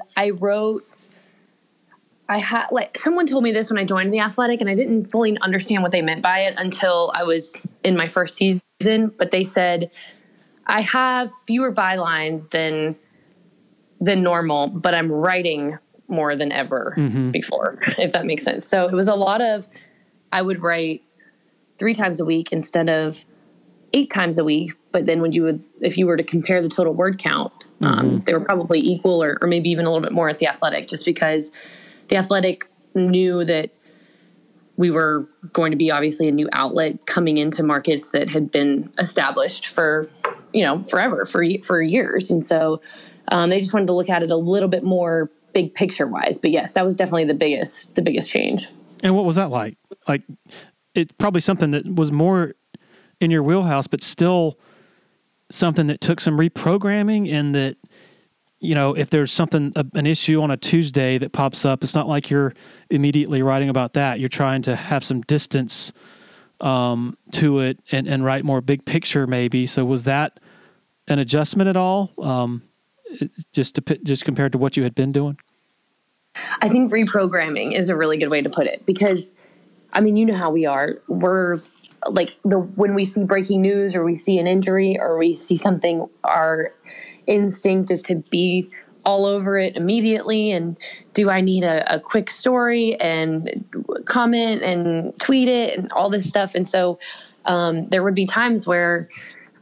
someone told me this when I joined the Athletic, and I didn't fully understand what they meant by it until I was in my first season, but they said, I have fewer bylines than normal, but I'm writing more than ever before, if that makes sense. So it was a lot of, I would write 3 times a week instead of 8 times a week. But then if you were to compare the total word count, they were probably equal or maybe even a little bit more at the Athletic, just because the Athletic knew that we were going to be obviously a new outlet coming into markets that had been established for, you know, forever, for years. And so they just wanted to look at it a little bit more big picture wise. But yes, that was definitely the biggest change. And what was that like? Like, it's probably something that was more in your wheelhouse, but still something that took some reprogramming, and that, you know, if there's an issue on a Tuesday that pops up, it's not like you're immediately writing about that. You're trying to have some distance to it and write more big picture maybe. So was that an adjustment at all? Just compared to what you had been doing? I think reprogramming is a really good way to put it, because, I mean, you know how we are. We're like, when we see breaking news or we see an injury or we see something, our instinct is to be all over it immediately. And do I need a quick story and comment and tweet it and all this stuff? And so there would be times where,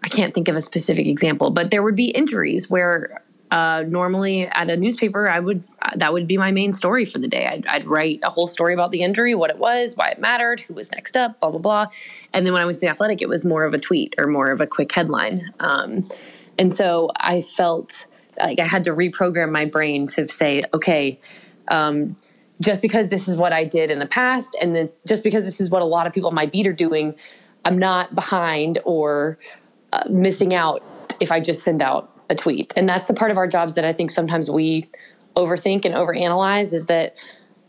I can't think of a specific example, but there would be injuries where normally at a newspaper, that would be my main story for the day. I'd write a whole story about the injury, what it was, why it mattered, who was next up, blah, blah, blah. And then when I went to the Athletic, it was more of a tweet or more of a quick headline. And so I felt like I had to reprogram my brain to say, okay, just because this is what I did in the past, and then just because this is what a lot of people on my beat are doing, I'm not behind or missing out if I just send out a tweet. And that's the part of our jobs that I think sometimes we overthink and overanalyze, is that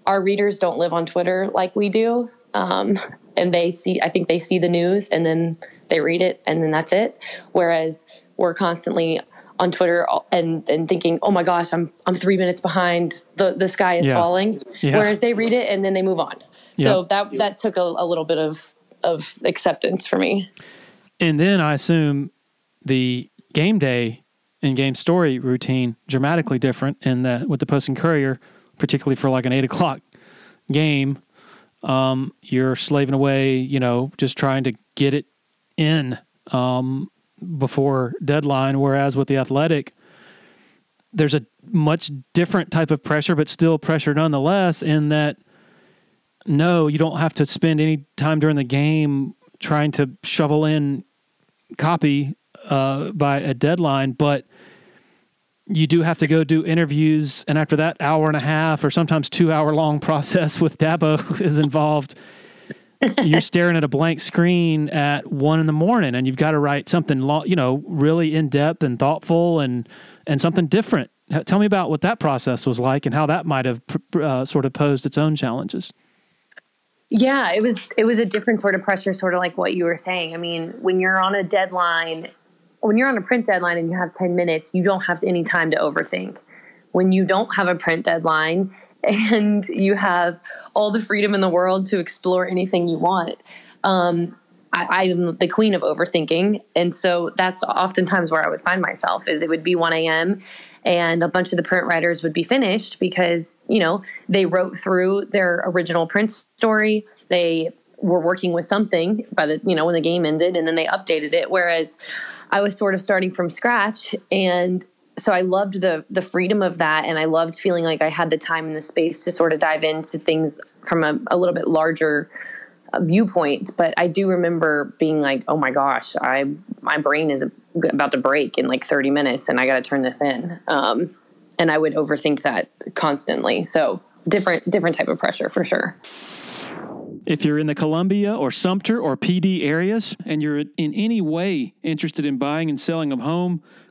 our readers don't live on Twitter like we do. And they see the news and then they read it and then that's it. Whereas we're constantly on Twitter and thinking, oh my gosh, I'm 3 minutes behind. The sky is falling. Yeah. Whereas they read it and then they move on. Yeah. So that took a little bit of acceptance for me. And then I assume the game day and game story routine dramatically different with the Post and Courier, particularly for like an 8 o'clock game. You're slaving away, you know, just trying to get it in before deadline. Whereas with the Athletic, there's a much different type of pressure, but still pressure nonetheless, in that, no, you don't have to spend any time during the game trying to shovel in copy by a deadline, but you do have to go do interviews. And after that, hour and a half or sometimes 2 hour long process with Dabo is involved, you're staring at a blank screen at 1 a.m. and you've got to write something really in depth and thoughtful and something different. Tell me about what that process was like and how that might have sort of posed its own challenges. Yeah, it was a different sort of pressure, sort of like what you were saying. I mean, when you're on a deadline, when you're on a print deadline and you have 10 minutes, you don't have any time to overthink. When you don't have a print deadline and you have all the freedom in the world to explore anything you want, I'm the queen of overthinking. And so that's oftentimes where I would find myself, is it would be 1 a.m. and a bunch of the print writers would be finished because, you know, they wrote through their original print story. They were working with something by the, you know, when the game ended, and then they updated it. Whereas I was sort of starting from scratch. And so I loved the freedom of that. And I loved feeling like I had the time and the space to sort of dive into things from a little bit larger viewpoint. But I do remember being like, oh my gosh, my brain is about to break in like 30 minutes and I got to turn this in. And I would overthink that constantly. So different type of pressure for sure. If you're in the Columbia or Sumter or PD areas and you're in any way interested in buying and selling a home,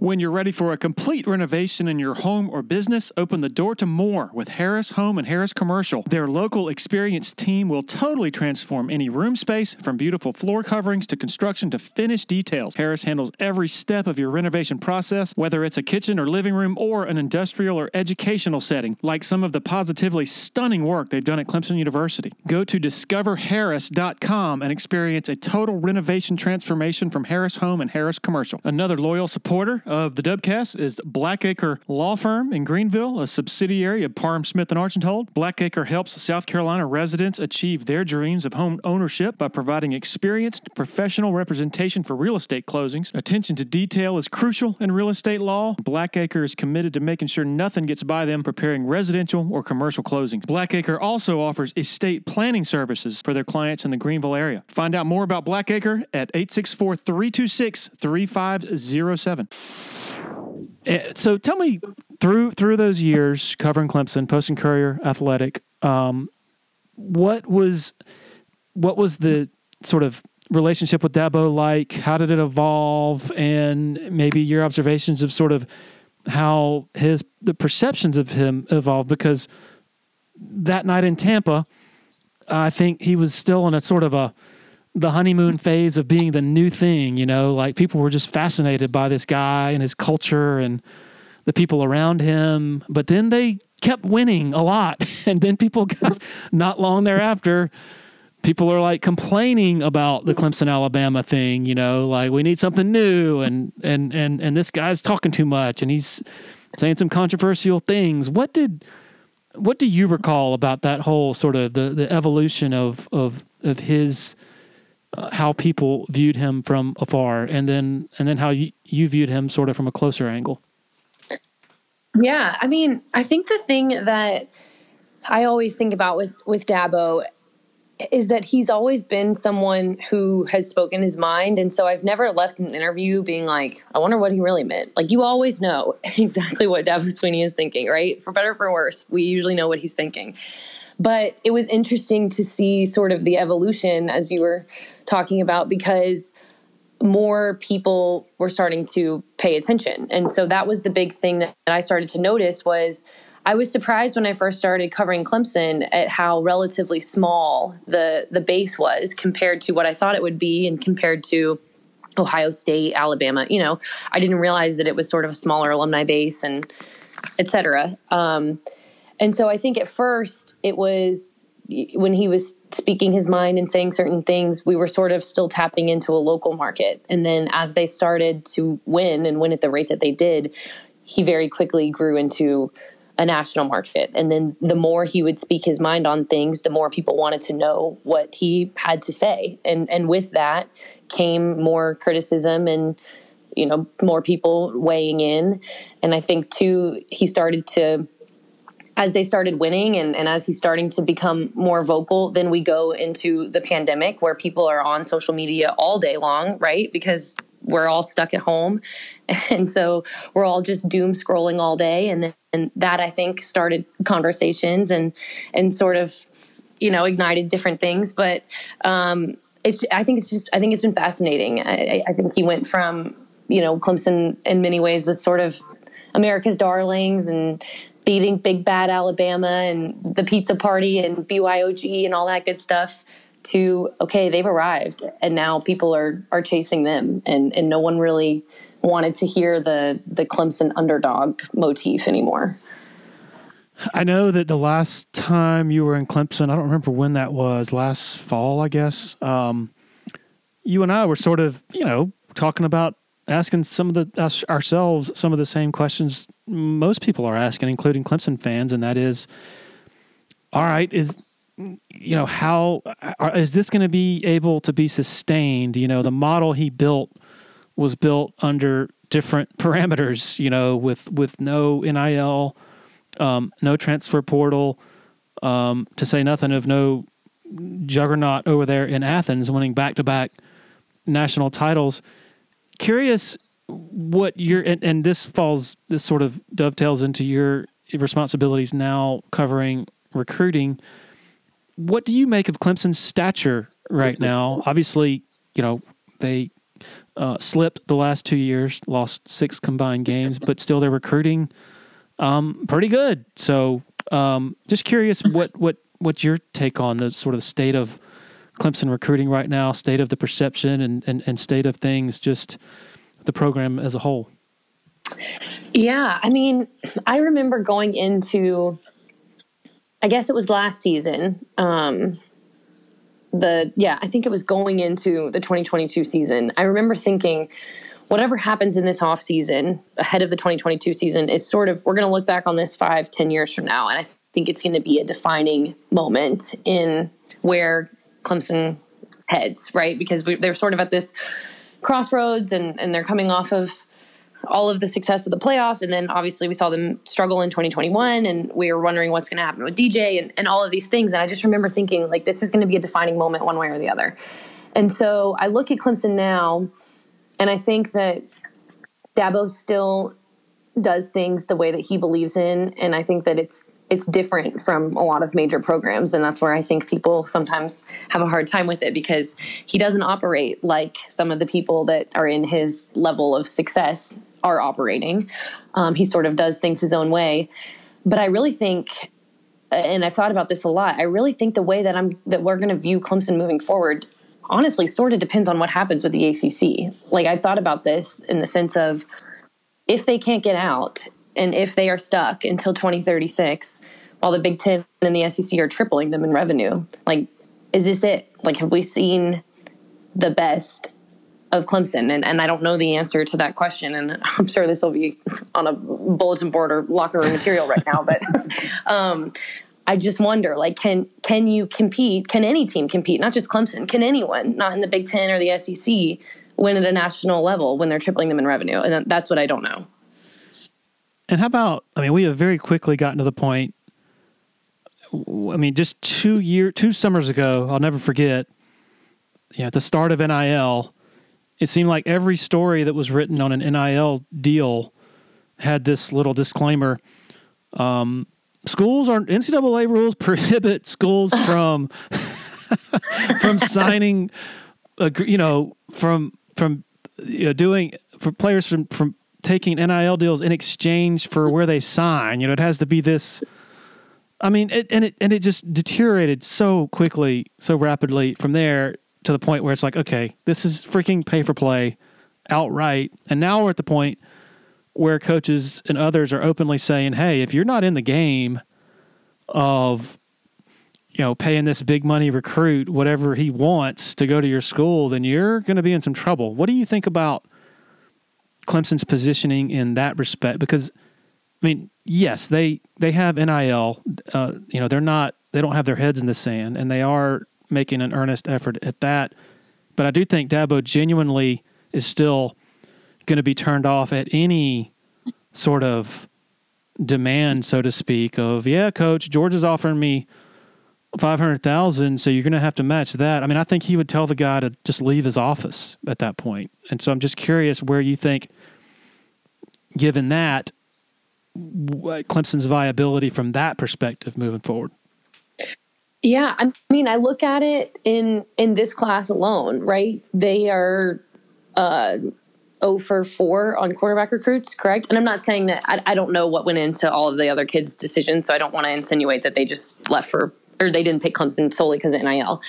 When you're ready for a complete renovation in your home or business, open the door to more with Harris Home and Harris Commercial. Their local experienced team will totally transform any room space, from beautiful floor coverings to construction to finished details. Harris handles every step of your renovation process, whether it's a kitchen or living room or an industrial or educational setting, like some of the positively stunning work they've done at Clemson University. Go to discoverharris.com and experience a total renovation transformation from Harris Home and Harris Commercial. Another loyal supporter of the Dubcast is Blackacre Law Firm in Greenville, a subsidiary of Parham, Smith, and Archenhold. Blackacre helps South Carolina residents achieve their dreams of home ownership by providing experienced, professional representation for real estate closings. Attention to detail is crucial in real estate law. Blackacre is committed to making sure nothing gets by them preparing residential or commercial closings. Blackacre also offers estate planning services for their clients in the Greenville area. Find out more about Blackacre at 864-326-3507. So tell me, through those years covering Clemson, Post and Courier, Athletic, what was the sort of relationship with Dabo like? How did it evolve? And maybe your observations of sort of how the perceptions of him evolved, because that night in Tampa, I think he was still in a sort of the honeymoon phase of being the new thing, you know, like people were just fascinated by this guy and his culture and the people around him, but then they kept winning a lot. And then people got, not long thereafter, people are like complaining about the Clemson, Alabama thing, you know, like we need something new and this guy's talking too much and he's saying some controversial things. What do you recall about that whole sort of the evolution of his, how people viewed him from afar, and then how you viewed him sort of from a closer angle? Yeah. I mean, I think the thing that I always think about with Dabo is that he's always been someone who has spoken his mind. And so I've never left an interview being like, I wonder what he really meant. Like, you always know exactly what Dabo Swinney is thinking, right? For better or for worse, we usually know what he's thinking. But it was interesting to see sort of the evolution, as you were talking about, because more people were starting to pay attention. And so that was the big thing that I started to notice was I was surprised when I first started covering Clemson at how relatively small the base was compared to what I thought it would be and compared to Ohio State, Alabama. You know, I didn't realize that it was sort of a smaller alumni base and et cetera. And so I think at first it was when he was speaking his mind and saying certain things, we were sort of still tapping into a local market. And then as they started to win and win at the rate that they did, he very quickly grew into a national market. And then the more he would speak his mind on things, the more people wanted to know what he had to say. And with that came more criticism and, you know, more people weighing in. And I think too, he started to, as they started winning and as he's starting to become more vocal, then we go into the pandemic where people are on social media all day long, right? Because we're all stuck at home. And so we're all just doom scrolling all day. And that, I think, started conversations and sort of, you know, ignited different things. But I think it's been fascinating. I think he went from, you know, Clemson in many ways was sort of America's darlings and beating Big Bad Alabama and the pizza party and BYOG and all that good stuff to, okay, they've arrived and now people are chasing them. And no one really wanted to hear the Clemson underdog motif anymore. I know that the last time you were in Clemson, I don't remember when that was, last fall, I guess. You and I were sort of, talking about asking ourselves some of the same questions most people are asking, including Clemson fans. And that is, all right, is this going to be able to be sustained? The model he built was built under different parameters, with no NIL, no transfer portal, to say nothing of no juggernaut over there in Athens winning back-to-back national titles. Curious what your, and this sort of dovetails into your responsibilities now covering recruiting. What do you make of Clemson's stature right now? Obviously, they slipped the last 2 years, lost 6 combined games, but still they're recruiting pretty good. So just curious what your take on the sort of state of Clemson recruiting right now, state of the perception and state of things, just the program as a whole. Yeah. I remember going into, I guess it was last season. I think it was going into the 2022 season. I remember thinking, whatever happens in this offseason ahead of the 2022 season is sort of, we're going to look back on this 5-10 years from now. And I think it's going to be a defining moment in where Clemson heads, right? Because they're sort of at this crossroads and they're coming off of all of the success of the playoff. And then obviously we saw them struggle in 2021 and we were wondering what's going to happen with DJ and all of these things. And I just remember thinking this is going to be a defining moment one way or the other. And so I look at Clemson now, and I think that Dabo still does things the way that he believes in, and I think that it's different from a lot of major programs, and that's where I think people sometimes have a hard time with it, because he doesn't operate like some of the people that are in his level of success are operating. He sort of does things his own way. But I really think, and I've thought about this a lot, I really think the way that we're going to view Clemson moving forward honestly sort of depends on what happens with the ACC. I've thought about this in the sense of, if they can't get out and if they are stuck until 2036 while the Big Ten and the SEC are tripling them in revenue, is this it? Have we seen the best of Clemson? And I don't know the answer to that question, and I'm sure this will be on a bulletin board or locker room material right now, but I just wonder, can you compete? Can any team compete? Not just Clemson. Can anyone, not in the Big Ten or the SEC, win at a national level when they're tripling them in revenue? And that's what I don't know. And how about, we have very quickly gotten to the point, just 2 summers ago, I'll never forget, at the start of NIL, it seemed like every story that was written on an NIL deal had this little disclaimer, NCAA rules prohibit schools from signing, from taking NIL deals in exchange for where they sign. It has to be this. It just deteriorated so quickly, so rapidly from there to the point where it's okay, this is freaking pay for play outright. And now we're at the point where coaches and others are openly saying, hey, if you're not in the game of, paying this big money recruit whatever he wants to go to your school, then you're going to be in some trouble. What do you think about Clemson's positioning in that respect? Because, yes, they have NIL. They don't have their heads in the sand, and they are making an earnest effort at that. But I do think Dabo genuinely is still going to be turned off at any sort of demand, so to speak, of, yeah, coach, Georgia's offering me $500,000, so you're going to have to match that. I think he would tell the guy to just leave his office at that point. And so I'm just curious where you think, given that, Clemson's viability from that perspective moving forward. Yeah, I look at it in this class alone, right? They are 0-4 on quarterback recruits, correct? And I'm not saying that I don't know what went into all of the other kids' decisions, so I don't want to insinuate that they just left for or they didn't pick Clemson solely because of NIL.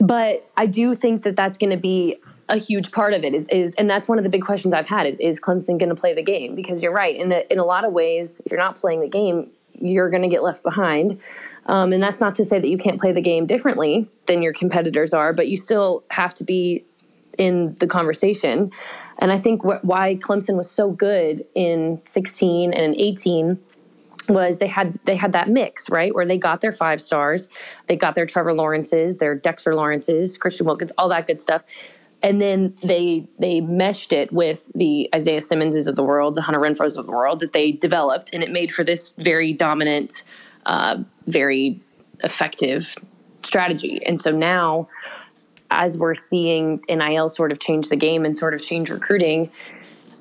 But I do think that that's going to be a huge part of it. Is and that's one of the big questions I've had is Clemson going to play the game? Because you're right, in a lot of ways, if you're not playing the game, you're going to get left behind. And that's not to say that you can't play the game differently than your competitors are, but you still have to be in the conversation. And I think why Clemson was so good in 16 and in 18 was they had that mix, right, where they got their 5 stars, they got their Trevor Lawrences, their Dexter Lawrences, Christian Wilkins, all that good stuff. And then they meshed it with the Isaiah Simmonses of the world, the Hunter Renfros of the world that they developed, and it made for this very dominant, very effective strategy. And so now, as we're seeing NIL sort of change the game and sort of change recruiting,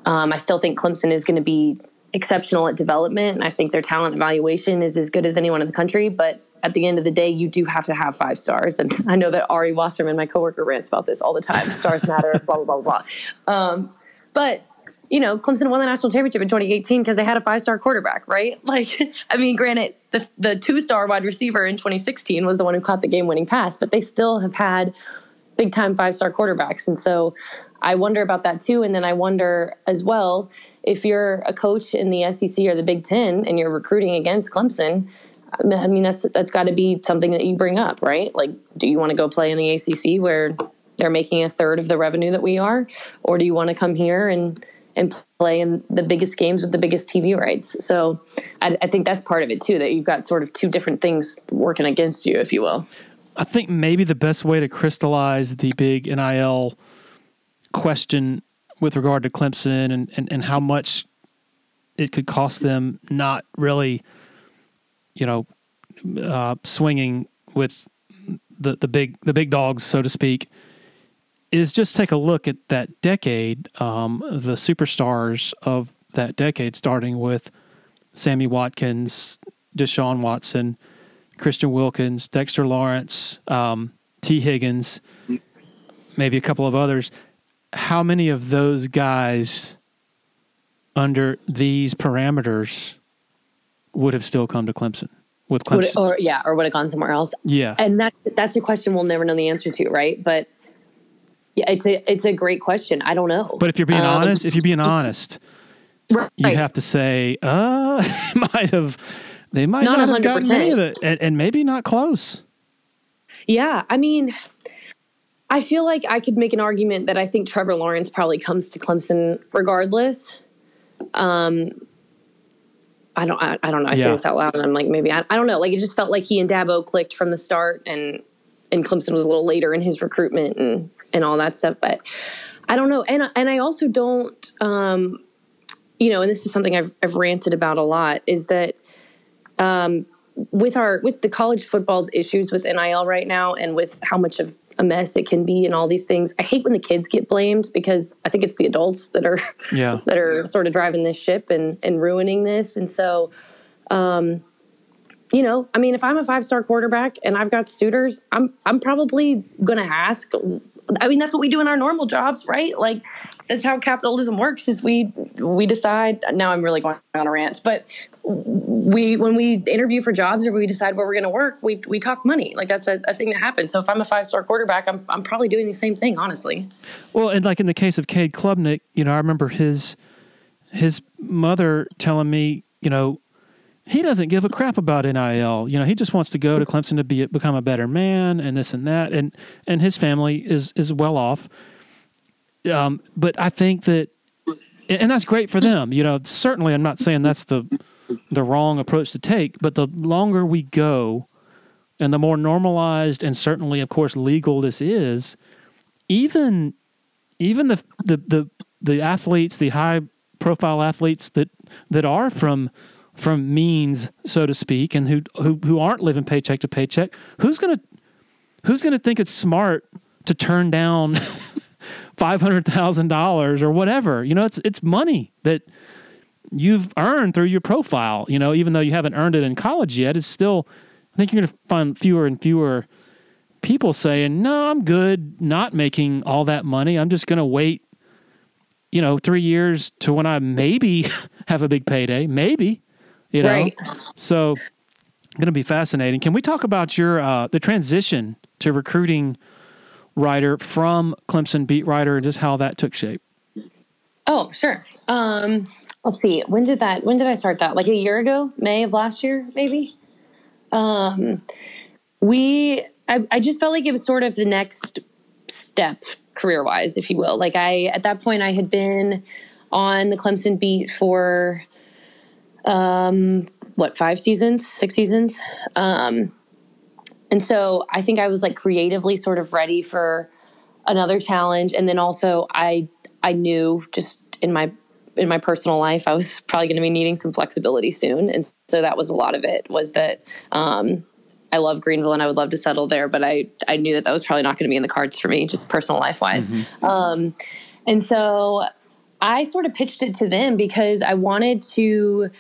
I still think Clemson is going to be exceptional at development, and I think their talent evaluation is as good as anyone in the country, but at the end of the day, you do have to have 5 stars. And I know that Ari Wasserman, my coworker, rants about this all the time. Stars matter, blah, blah, blah, blah. But, you know, Clemson won the national championship in 2018 because they had a 5-star quarterback, right? Like, I mean, granted, the 2-star wide receiver in 2016 was the one who caught the game-winning pass, but they still have had big-time 5-star quarterbacks. And so I wonder about that, too. And then I wonder as well, if you're a coach in the SEC or the Big Ten and you're recruiting against Clemson, I mean, that's got to be something that you bring up, right? Like, do you want to go play in the ACC where they're making 1/3 of the revenue that we are? Or do you want to come here and play in the biggest games with the biggest TV rights? So I think that's part of it, too, that you've got sort of two different things working against you, if you will. I think maybe the best way to crystallize the big NIL question with regard to Clemson and how much it could cost them not really – swinging with the big dogs, so to speak, is just take a look at that decade, the superstars of that decade, starting with Sammy Watkins, Deshaun Watson, Christian Wilkins, Dexter Lawrence, T. Higgins, maybe a couple of others. How many of those guys under these parameters would have still come to Clemson with Clemson? Or would have gone somewhere else. Yeah. And that's a question we'll never know the answer to, right? But yeah, it's a great question. I don't know. But if you're being honest, right, you have to say, they might not have gotten any of it, and maybe not close. Yeah. I mean, I feel like I could make an argument that I think Trevor Lawrence probably comes to Clemson regardless. I don't know. I say this out loud and I'm like, maybe, I don't know. Like, it just felt like he and Dabo clicked from the start and Clemson was a little later in his recruitment and all that stuff. But I don't know. And I also don't, and this is something I've ranted about a lot, is that with the college football's issues with NIL right now and with how much of a mess it can be and all these things, I hate when the kids get blamed, because I think it's the adults that are that are sort of driving this ship and ruining this. And so, if I'm a 5-star quarterback and I've got suitors, I'm probably going to ask. I mean, that's what we do in our normal jobs, right? Like, that's how capitalism works, is we decide. Now I'm really going on a rant, but when we interview for jobs or we decide where we're going to work, we talk money. Like, that's a thing that happens. So if I'm a 5-star quarterback, I'm probably doing the same thing, honestly. Well, and like in the case of Cade Klubnik, I remember his mother telling me, he doesn't give a crap about NIL. He just wants to go to Clemson to become a better man and this and that. And his family is well off. But I think that, and that's great for them. Certainly I'm not saying that's the wrong approach to take, but the longer we go and the more normalized and certainly, of course, legal this is, even the athletes, the high profile athletes that are from means, so to speak, and who aren't living paycheck to paycheck, who's gonna think it's smart to turn down $500,000 or whatever? It's money that you've earned through your profile, even though you haven't earned it in college yet. It's still, I think you're going to find fewer and fewer people saying, no, I'm good not making all that money. I'm just going to wait you know, 3 years to when I maybe have a big payday, maybe, you know, right. So going to be fascinating. Can we talk about your, the transition to recruiting writer from Clemson beat writer and just how that took shape? Oh, sure. Let's see. When did I start that? Like a year ago, May of last year, maybe? I just felt like it was sort of the next step career-wise, if you will. Like at that point I had been on the Clemson beat for, 6 seasons. And so I think I was like creatively sort of ready for another challenge. And then also I knew just in my personal life, I was probably going to be needing some flexibility soon. And so that was a lot of it, was that, I love Greenville and I would love to settle there, but I knew that was probably not going to be in the cards for me, just personal life wise. Mm-hmm. And so I sort of pitched it to them because I wanted to,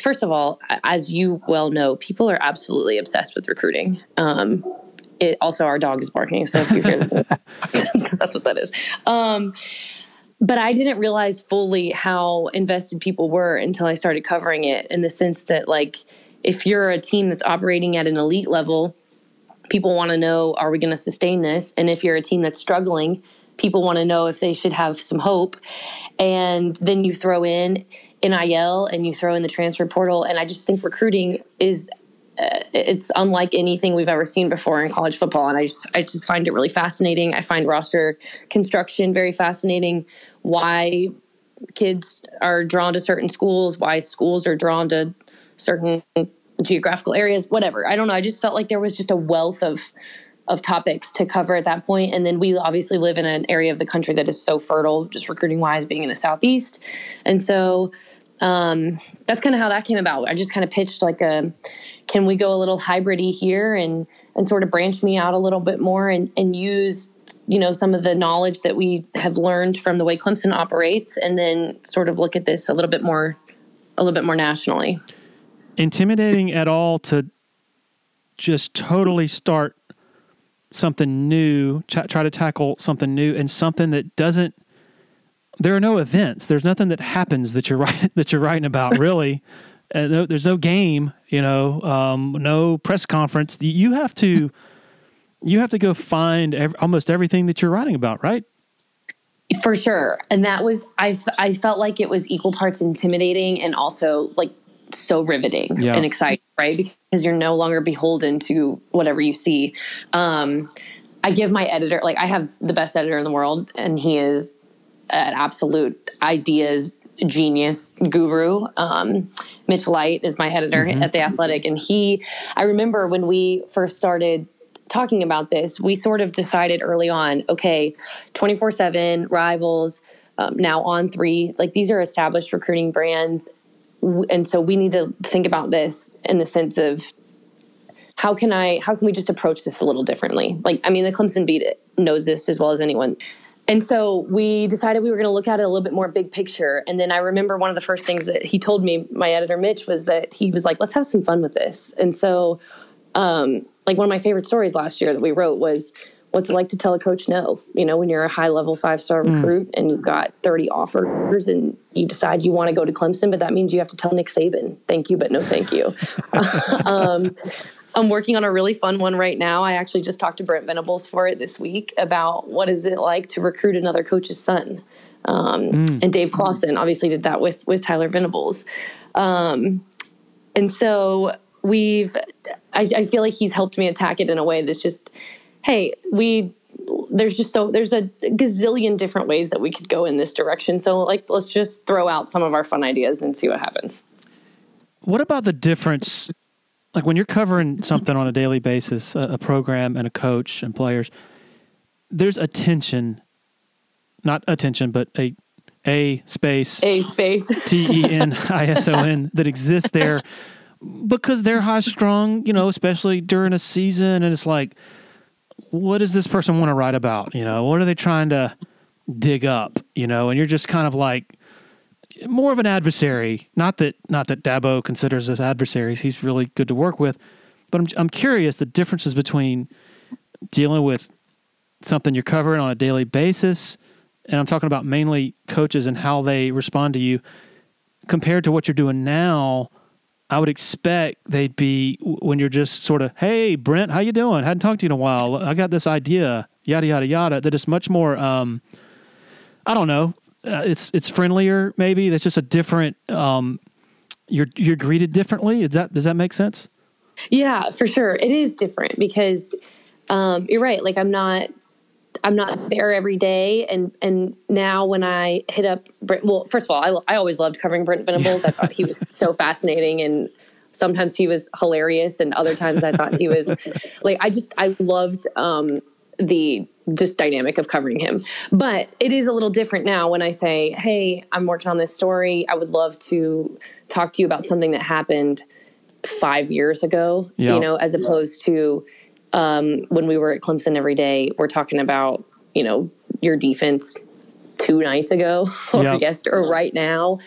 first of all, as you well know, people are absolutely obsessed with recruiting. Also our dog is barking. So if you hear that, that's what that is. But I didn't realize fully how invested people were until I started covering it, in the sense that, like, if you're a team that's operating at an elite level, people want to know, are we going to sustain this? And if you're a team that's struggling, people want to know if they should have some hope. And then you throw in NIL and you throw in the transfer portal. And I just think recruiting is it's unlike anything we've ever seen before in college football. And I just find it really fascinating. I find roster construction very fascinating. Why kids are drawn to certain schools, why schools are drawn to certain geographical areas, whatever. I don't know. I just felt like there was just a wealth of topics to cover at that point. And then we obviously live in an area of the country that is so fertile, just recruiting wise, being in the Southeast. And so that's kind of how that came about. I just kind of pitched like, can we go a little hybrid-y here and sort of branch me out a little bit more and use, you know, some of the knowledge that we have learned from the way Clemson operates, and then sort of look at this a little bit more nationally. Intimidating at all to just totally start something new, try to tackle something new, and something that doesn't, there are no events. There's nothing that happens that you're writing about, really. There's no game, you know, no press conference. You have to go find almost everything that you're writing about, right? For sure. And that was, I felt like it was equal parts intimidating and also like so riveting and exciting, right? Because you're no longer beholden to whatever you see. I give my editor, like, I have the best editor in the world, and he is an absolute ideas genius guru. Mitch Light is my editor at The Athletic. And I remember when we first started talking about this, we sort of decided early on, okay, 24/7 Rivals, now On3, like these are established recruiting brands. And so we need to think about this in the sense of how can we just approach this a little differently? Like, I mean, the Clemson beat knows this as well as anyone. And so we decided we were going to look at it a little bit more big picture. And then I remember one of the first things that he told me, my editor, Mitch, was that he was like, let's have some fun with this. And so, like one of my favorite stories last year that we wrote was, what's it like to tell a coach no, you know, when you're a high level 5-star recruit and you've got 30 offers and you decide you want to go to Clemson, but that means you have to tell Nick Saban, thank you, but no thank you. I'm working on a really fun one right now. I actually just talked to Brent Venables for it this week about what is it like to recruit another coach's son. And Dave Clawson obviously did that with Tyler Venables. And so I feel like he's helped me attack it in a way that's just, hey, there's a gazillion different ways that we could go in this direction. So like, let's just throw out some of our fun ideas and see what happens. What about the difference? Like when you're covering something on a daily basis, a program and a coach and players, there's attention, not attention, but a space TENISON that exists there because they're high strung, you know, especially during a season. And it's like, what does this person want to write about? You know, what are they trying to dig up? You know, and you're just kind of like more of an adversary. Not that Dabo considers us adversaries. He's really good to work with, but I'm curious the differences between dealing with something you're covering on a daily basis and I'm talking about mainly coaches and how they respond to you, compared to what you're doing now, I would expect they'd be, when you're just sort of, hey, Brent, how you doing? Hadn't talked to you in a while. I got this idea, yada, yada, yada, that it's much more, I don't know, it's friendlier maybe. That's just a different, you're greeted differently. Is that, does that make sense? Yeah, for sure. It is different because you're right. Like I'm not there every day. And now when I hit up Brent, well, first of all, I always loved covering Brent Venables. I thought he was so fascinating, and sometimes he was hilarious, and other times I thought he was like, I loved the just dynamic of covering him. But it is a little different now when I say, hey, I'm working on this story. I would love to talk to you about something that happened 5 years ago, you know, as opposed to, when we were at Clemson every day, we're talking about, you know, your defense 2 nights ago or yesterday or right now.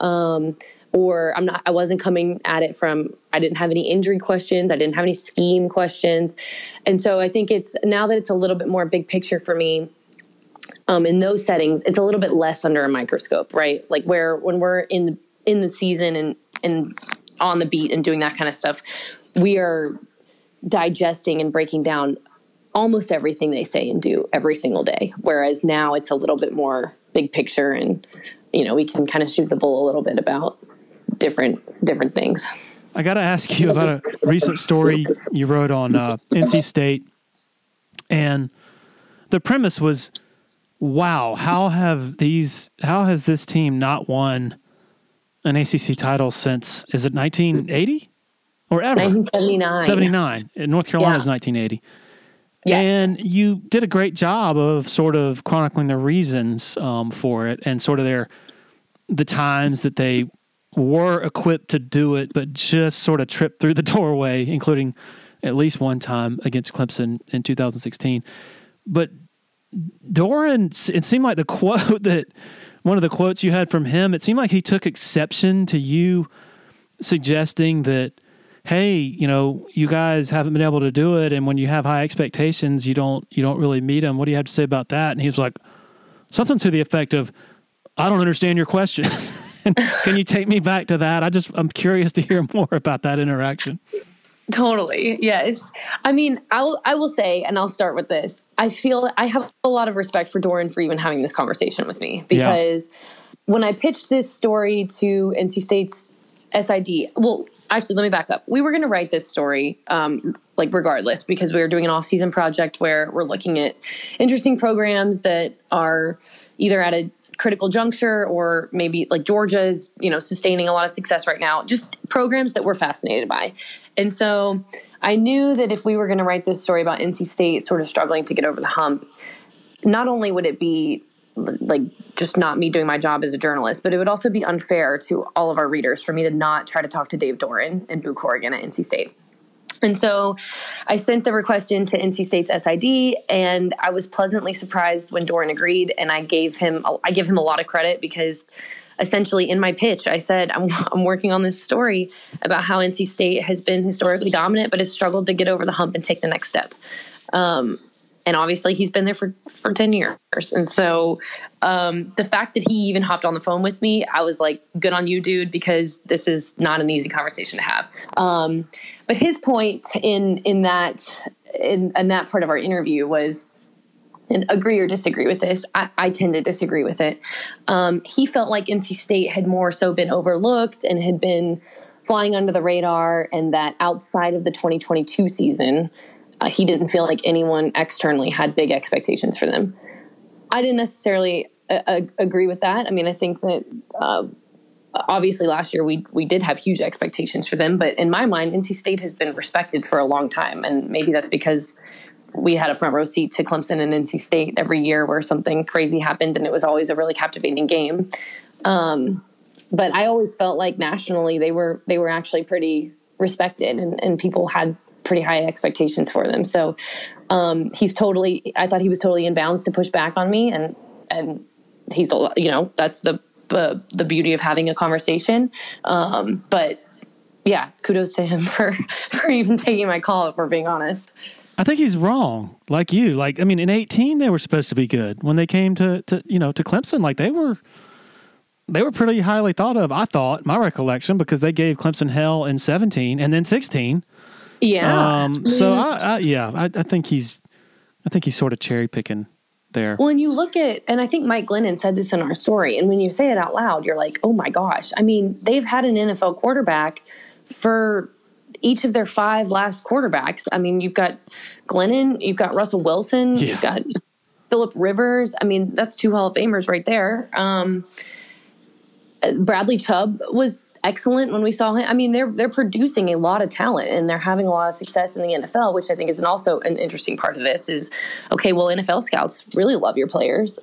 Or I wasn't coming at it from, I didn't have any injury questions. I didn't have any scheme questions. And so I think it's, now that it's a little bit more big picture for me, in those settings, it's a little bit less under a microscope, right? Like when we're in the season and on the beat and doing that kind of stuff, we are digesting and breaking down almost everything they say and do every single day. Whereas now it's a little bit more big picture, and, you know, we can kind of shoot the bull a little bit about different things. I got to ask you about a recent story you wrote on NC State, and the premise was, wow, how has this team not won an ACC title since, is it 1980 or ever? 1979. 79. North Carolina's 1980. Yes. And you did a great job of sort of chronicling the reasons for it, and sort of the times that they were equipped to do it, but just sort of tripped through the doorway, including at least one time against Clemson in 2016. But Doran, it seemed like the quote that, one of the quotes you had from him, it seemed like he took exception to you suggesting that, hey, you know, you guys haven't been able to do it, and when you have high expectations, you don't really meet them. What do you have to say about that? And he was like, something to the effect of, I don't understand your question. Can you take me back to that? I'm curious to hear more about that interaction. Totally. Yes. I mean, I will say, and I'll start with this. I feel I have a lot of respect for Doran for even having this conversation with me, because when I pitched this story to NC State's SID, well, actually, let me back up. We were going to write this story, like regardless, because we were doing an off-season project where we're looking at interesting programs that are either at a critical juncture, or maybe like Georgia's, you know, sustaining a lot of success right now, just programs that we're fascinated by. And so I knew that if we were going to write this story about NC State sort of struggling to get over the hump, not only would it be like just not me doing my job as a journalist, but it would also be unfair to all of our readers for me to not try to talk to Dave Doran and Boo Corrigan at NC State. And so I sent the request in to NC State's SID, and I was pleasantly surprised when Doran agreed. And I give him a lot of credit, because essentially in my pitch, I said, I'm working on this story about how NC State has been historically dominant, but has struggled to get over the hump and take the next step. And obviously he's been there for 10 years. And so the fact that he even hopped on the phone with me, I was like, good on you, dude, because this is not an easy conversation to have. But his point in that part of our interview was, and agree or disagree with this, I tend to disagree with it. He felt like NC State had more so been overlooked and had been flying under the radar, and that outside of the 2022 season, he didn't feel like anyone externally had big expectations for them. I didn't necessarily agree with that. I mean, I think that obviously last year we did have huge expectations for them, but in my mind, NC State has been respected for a long time. And maybe that's because we had a front row seat to Clemson and NC State every year where something crazy happened, and it was always a really captivating game. But I always felt like nationally they were actually pretty respected, and people had pretty high expectations for them. So I thought he was totally in bounds to push back on me. And he's, you know, that's the beauty of having a conversation. But yeah, kudos to him for even taking my call, if we're being honest. I think he's wrong. Like you, like, I mean, in 2018 they were supposed to be good. When they came to Clemson, like they were pretty highly thought of. I thought, my recollection, because they gave Clemson hell in 2017 and then 2016. Yeah. I think he's sort of cherry picking there. Well, and you look at, and I think Mike Glennon said this in our story, and when you say it out loud, you're like, oh my gosh. I mean, they've had an NFL quarterback for each of their five last quarterbacks. I mean, you've got Glennon, you've got Russell Wilson, yeah. You've got Phillip Rivers. I mean, that's two Hall of Famers right there. Bradley Chubb was excellent when we saw him. I mean, they're producing a lot of talent, and they're having a lot of success in the NFL, which I think is also an interesting part of this is, okay, well, NFL scouts really love your players.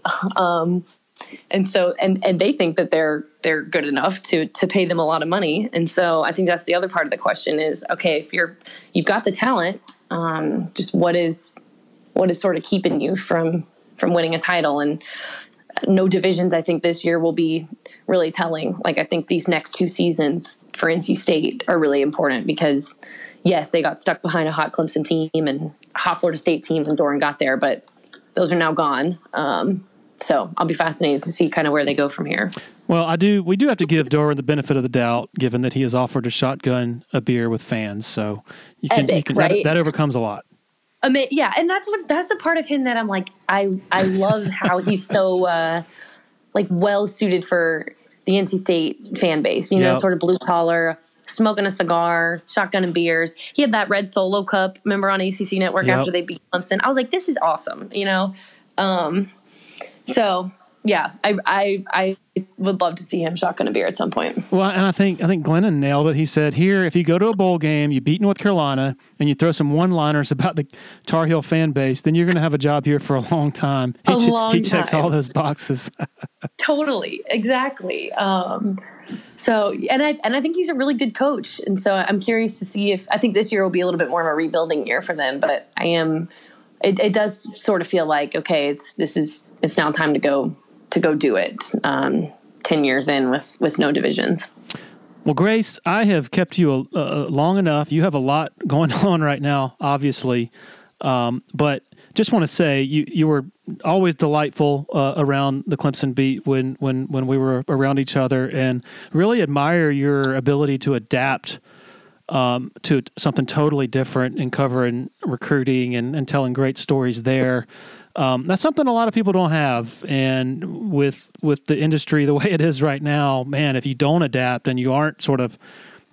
And so they think that they're good enough to pay them a lot of money. And so I think that's the other part of the question is, okay, if you've got the talent, just what is sort of keeping you from winning a title? And no divisions, I think this year will be really telling. Like, I think these next two seasons for NC State are really important because yes, they got stuck behind a hot Clemson team and a hot Florida State team when Doran got there, but those are now gone. So I'll be fascinated to see kind of where they go from here. Well, we do have to give Doran the benefit of the doubt, given that he has offered to shotgun a beer with fans. So that overcomes a lot. Yeah, and that's the part of him that I'm like, I love how he's so like well suited for the NC State fan base. You know, sort of blue collar, smoking a cigar, shotgun and beers. He had that red Solo cup, remember, on ACC Network after they beat Clemson. I was like, this is awesome. You know. So yeah, I would love to see him shotgun a beer at some point. Well, and I think Glennon nailed it. He said, "Here, if you go to a bowl game, you beat North Carolina, and you throw some one-liners about the Tar Heel fan base, then you're going to have a job here for a long time." He checks all those boxes. Totally, exactly. So I think he's a really good coach, and so I'm curious to see if I think this year will be a little bit more of a rebuilding year for them. But I am. It does sort of feel like, okay, it's now time to go do it. 10 years in with no divisions. Well, Grace, I have kept you long enough. You have a lot going on right now, obviously. But just want to say you were always delightful around the Clemson beat when we were around each other, and really admire your ability to adapt to something totally different and covering recruiting and telling great stories there. That's something a lot of people don't have. And with the industry the way it is right now, man, if you don't adapt and you aren't sort of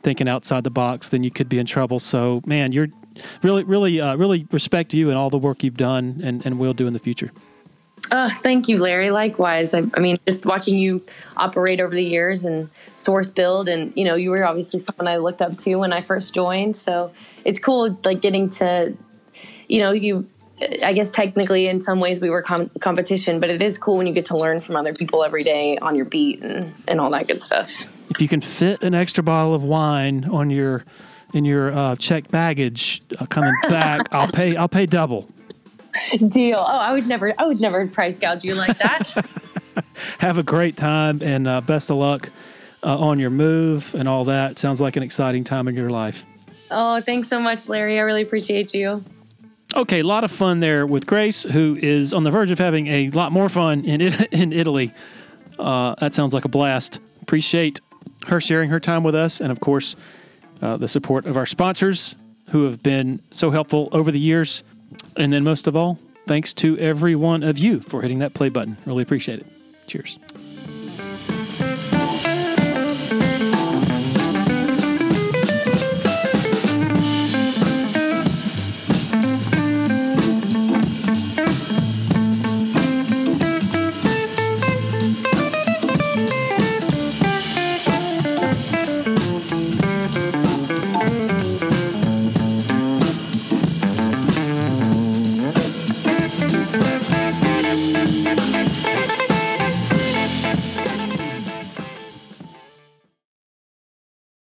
thinking outside the box, then you could be in trouble. So, man, you're really respect you and all the work you've done and will do in the future. Thank you, Larry. Likewise. I mean, just watching you operate over the years and source build, and, you know, you were obviously someone I looked up to when I first joined. So it's cool, like, getting to, you know, I guess technically in some ways we were competition, but it is cool when you get to learn from other people every day on your beat and all that good stuff. If you can fit an extra bottle of wine in your checked baggage coming back, I'll pay double. Deal. Oh, I would never price gouge you like that. Have a great time, and best of luck on your move and all that. Sounds like an exciting time in your life. Oh, thanks so much, Larry. I really appreciate you. Okay, a lot of fun there with Grace, who is on the verge of having a lot more fun in Italy. That sounds like a blast. Appreciate her sharing her time with us, and of course, the support of our sponsors who have been so helpful over the years. And then most of all, thanks to every one of you for hitting that play button. Really appreciate it. Cheers.